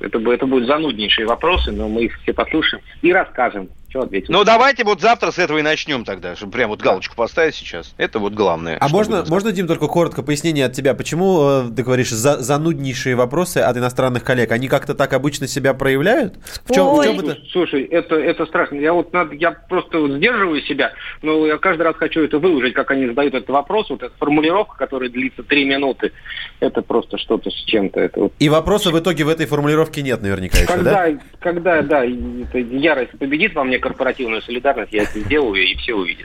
Это будут зануднейшие вопросы, но мы их все послушаем и расскажем. Давайте завтра с этого и начнем тогда, чтобы прям галочку поставить сейчас. Это главное. А можно, Дим, только коротко пояснение от тебя? Почему, ты говоришь, зануднейшие вопросы от иностранных коллег? Они как-то так обычно себя проявляют? В чем это? Слушай, это страшно. Я просто сдерживаю себя, но я каждый раз хочу это выложить, как они задают этот вопрос. Эта формулировка, которая длится 3 минуты, это просто что-то с чем-то. И вопроса в итоге в этой формулировке нет наверняка еще, да? Когда, да, ярость победит во мне, корпоративную солидарность, я это сделаю, и все увидят.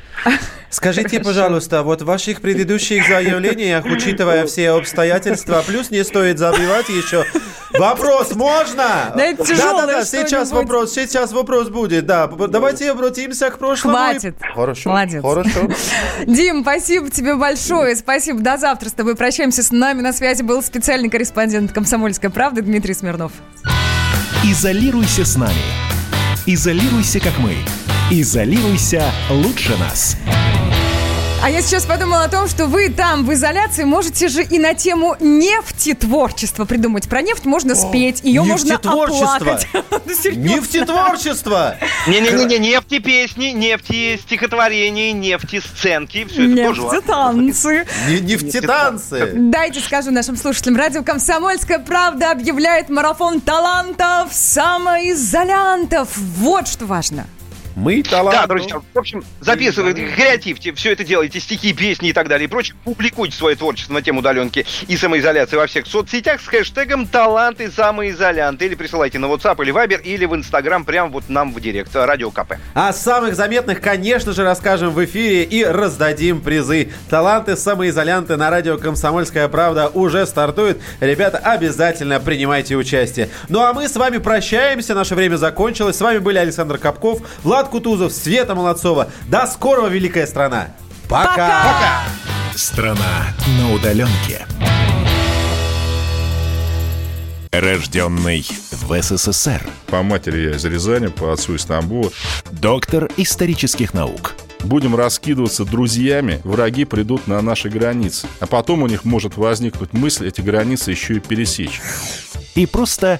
Скажите, пожалуйста, в ваших предыдущих заявлениях, учитывая все обстоятельства, плюс не стоит забивать еще. Вопрос можно? Да, сейчас вопрос будет, да. Давайте обратимся к прошлому. Хватит. Хорошо. Молодец. Хорошо. Дим, спасибо тебе большое, спасибо. До завтра с тобой прощаемся. С нами на связи был специальный корреспондент «Комсомольской правды» Дмитрий Смирнов. Изолируйся с нами. Изолируйся, как мы. Изолируйся лучше нас. А я сейчас подумала о том, что вы там в изоляции можете же и на тему нефтетворчества придумать. Про нефть можно спеть, ее можно оплакать. Нефтетворчество! Не-не-не, нефтепесни, нефтестихотворения, нефтесценки. Все это тоже важно. Нефтетанцы. Дайте скажу нашим слушателям. Радио «Комсомольская правда» объявляет марафон талантов самоизолянтов. Вот что важно. Мы таланты. Да, друзья, в общем, записывайте, креативьте, все это делайте, стихи, песни и так далее и прочее. Публикуйте свое творчество на тему удаленки и самоизоляции во всех соцсетях с хэштегом «Таланты самоизолянты». Или присылайте на WhatsApp или Viber, или в Instagram прямо вот нам в директ. Радио КП. О самых заметных, конечно же, расскажем в эфире и раздадим призы. «Таланты самоизолянты» на радио «Комсомольская правда» уже стартует. Ребята, обязательно принимайте участие. Ну а мы с вами прощаемся, наше время закончилось. С вами были Александр Капков, Влад Кутузов, Света Молодцова. До скорого, великая страна! Пока! Пока! Страна на удаленке. Рожденный в СССР. По матери я из Рязани, по отцу из Тамбова. Доктор исторических наук. Будем раскидываться друзьями, враги придут на наши границы. А потом у них может возникнуть мысль эти границы еще и пересечь. И просто...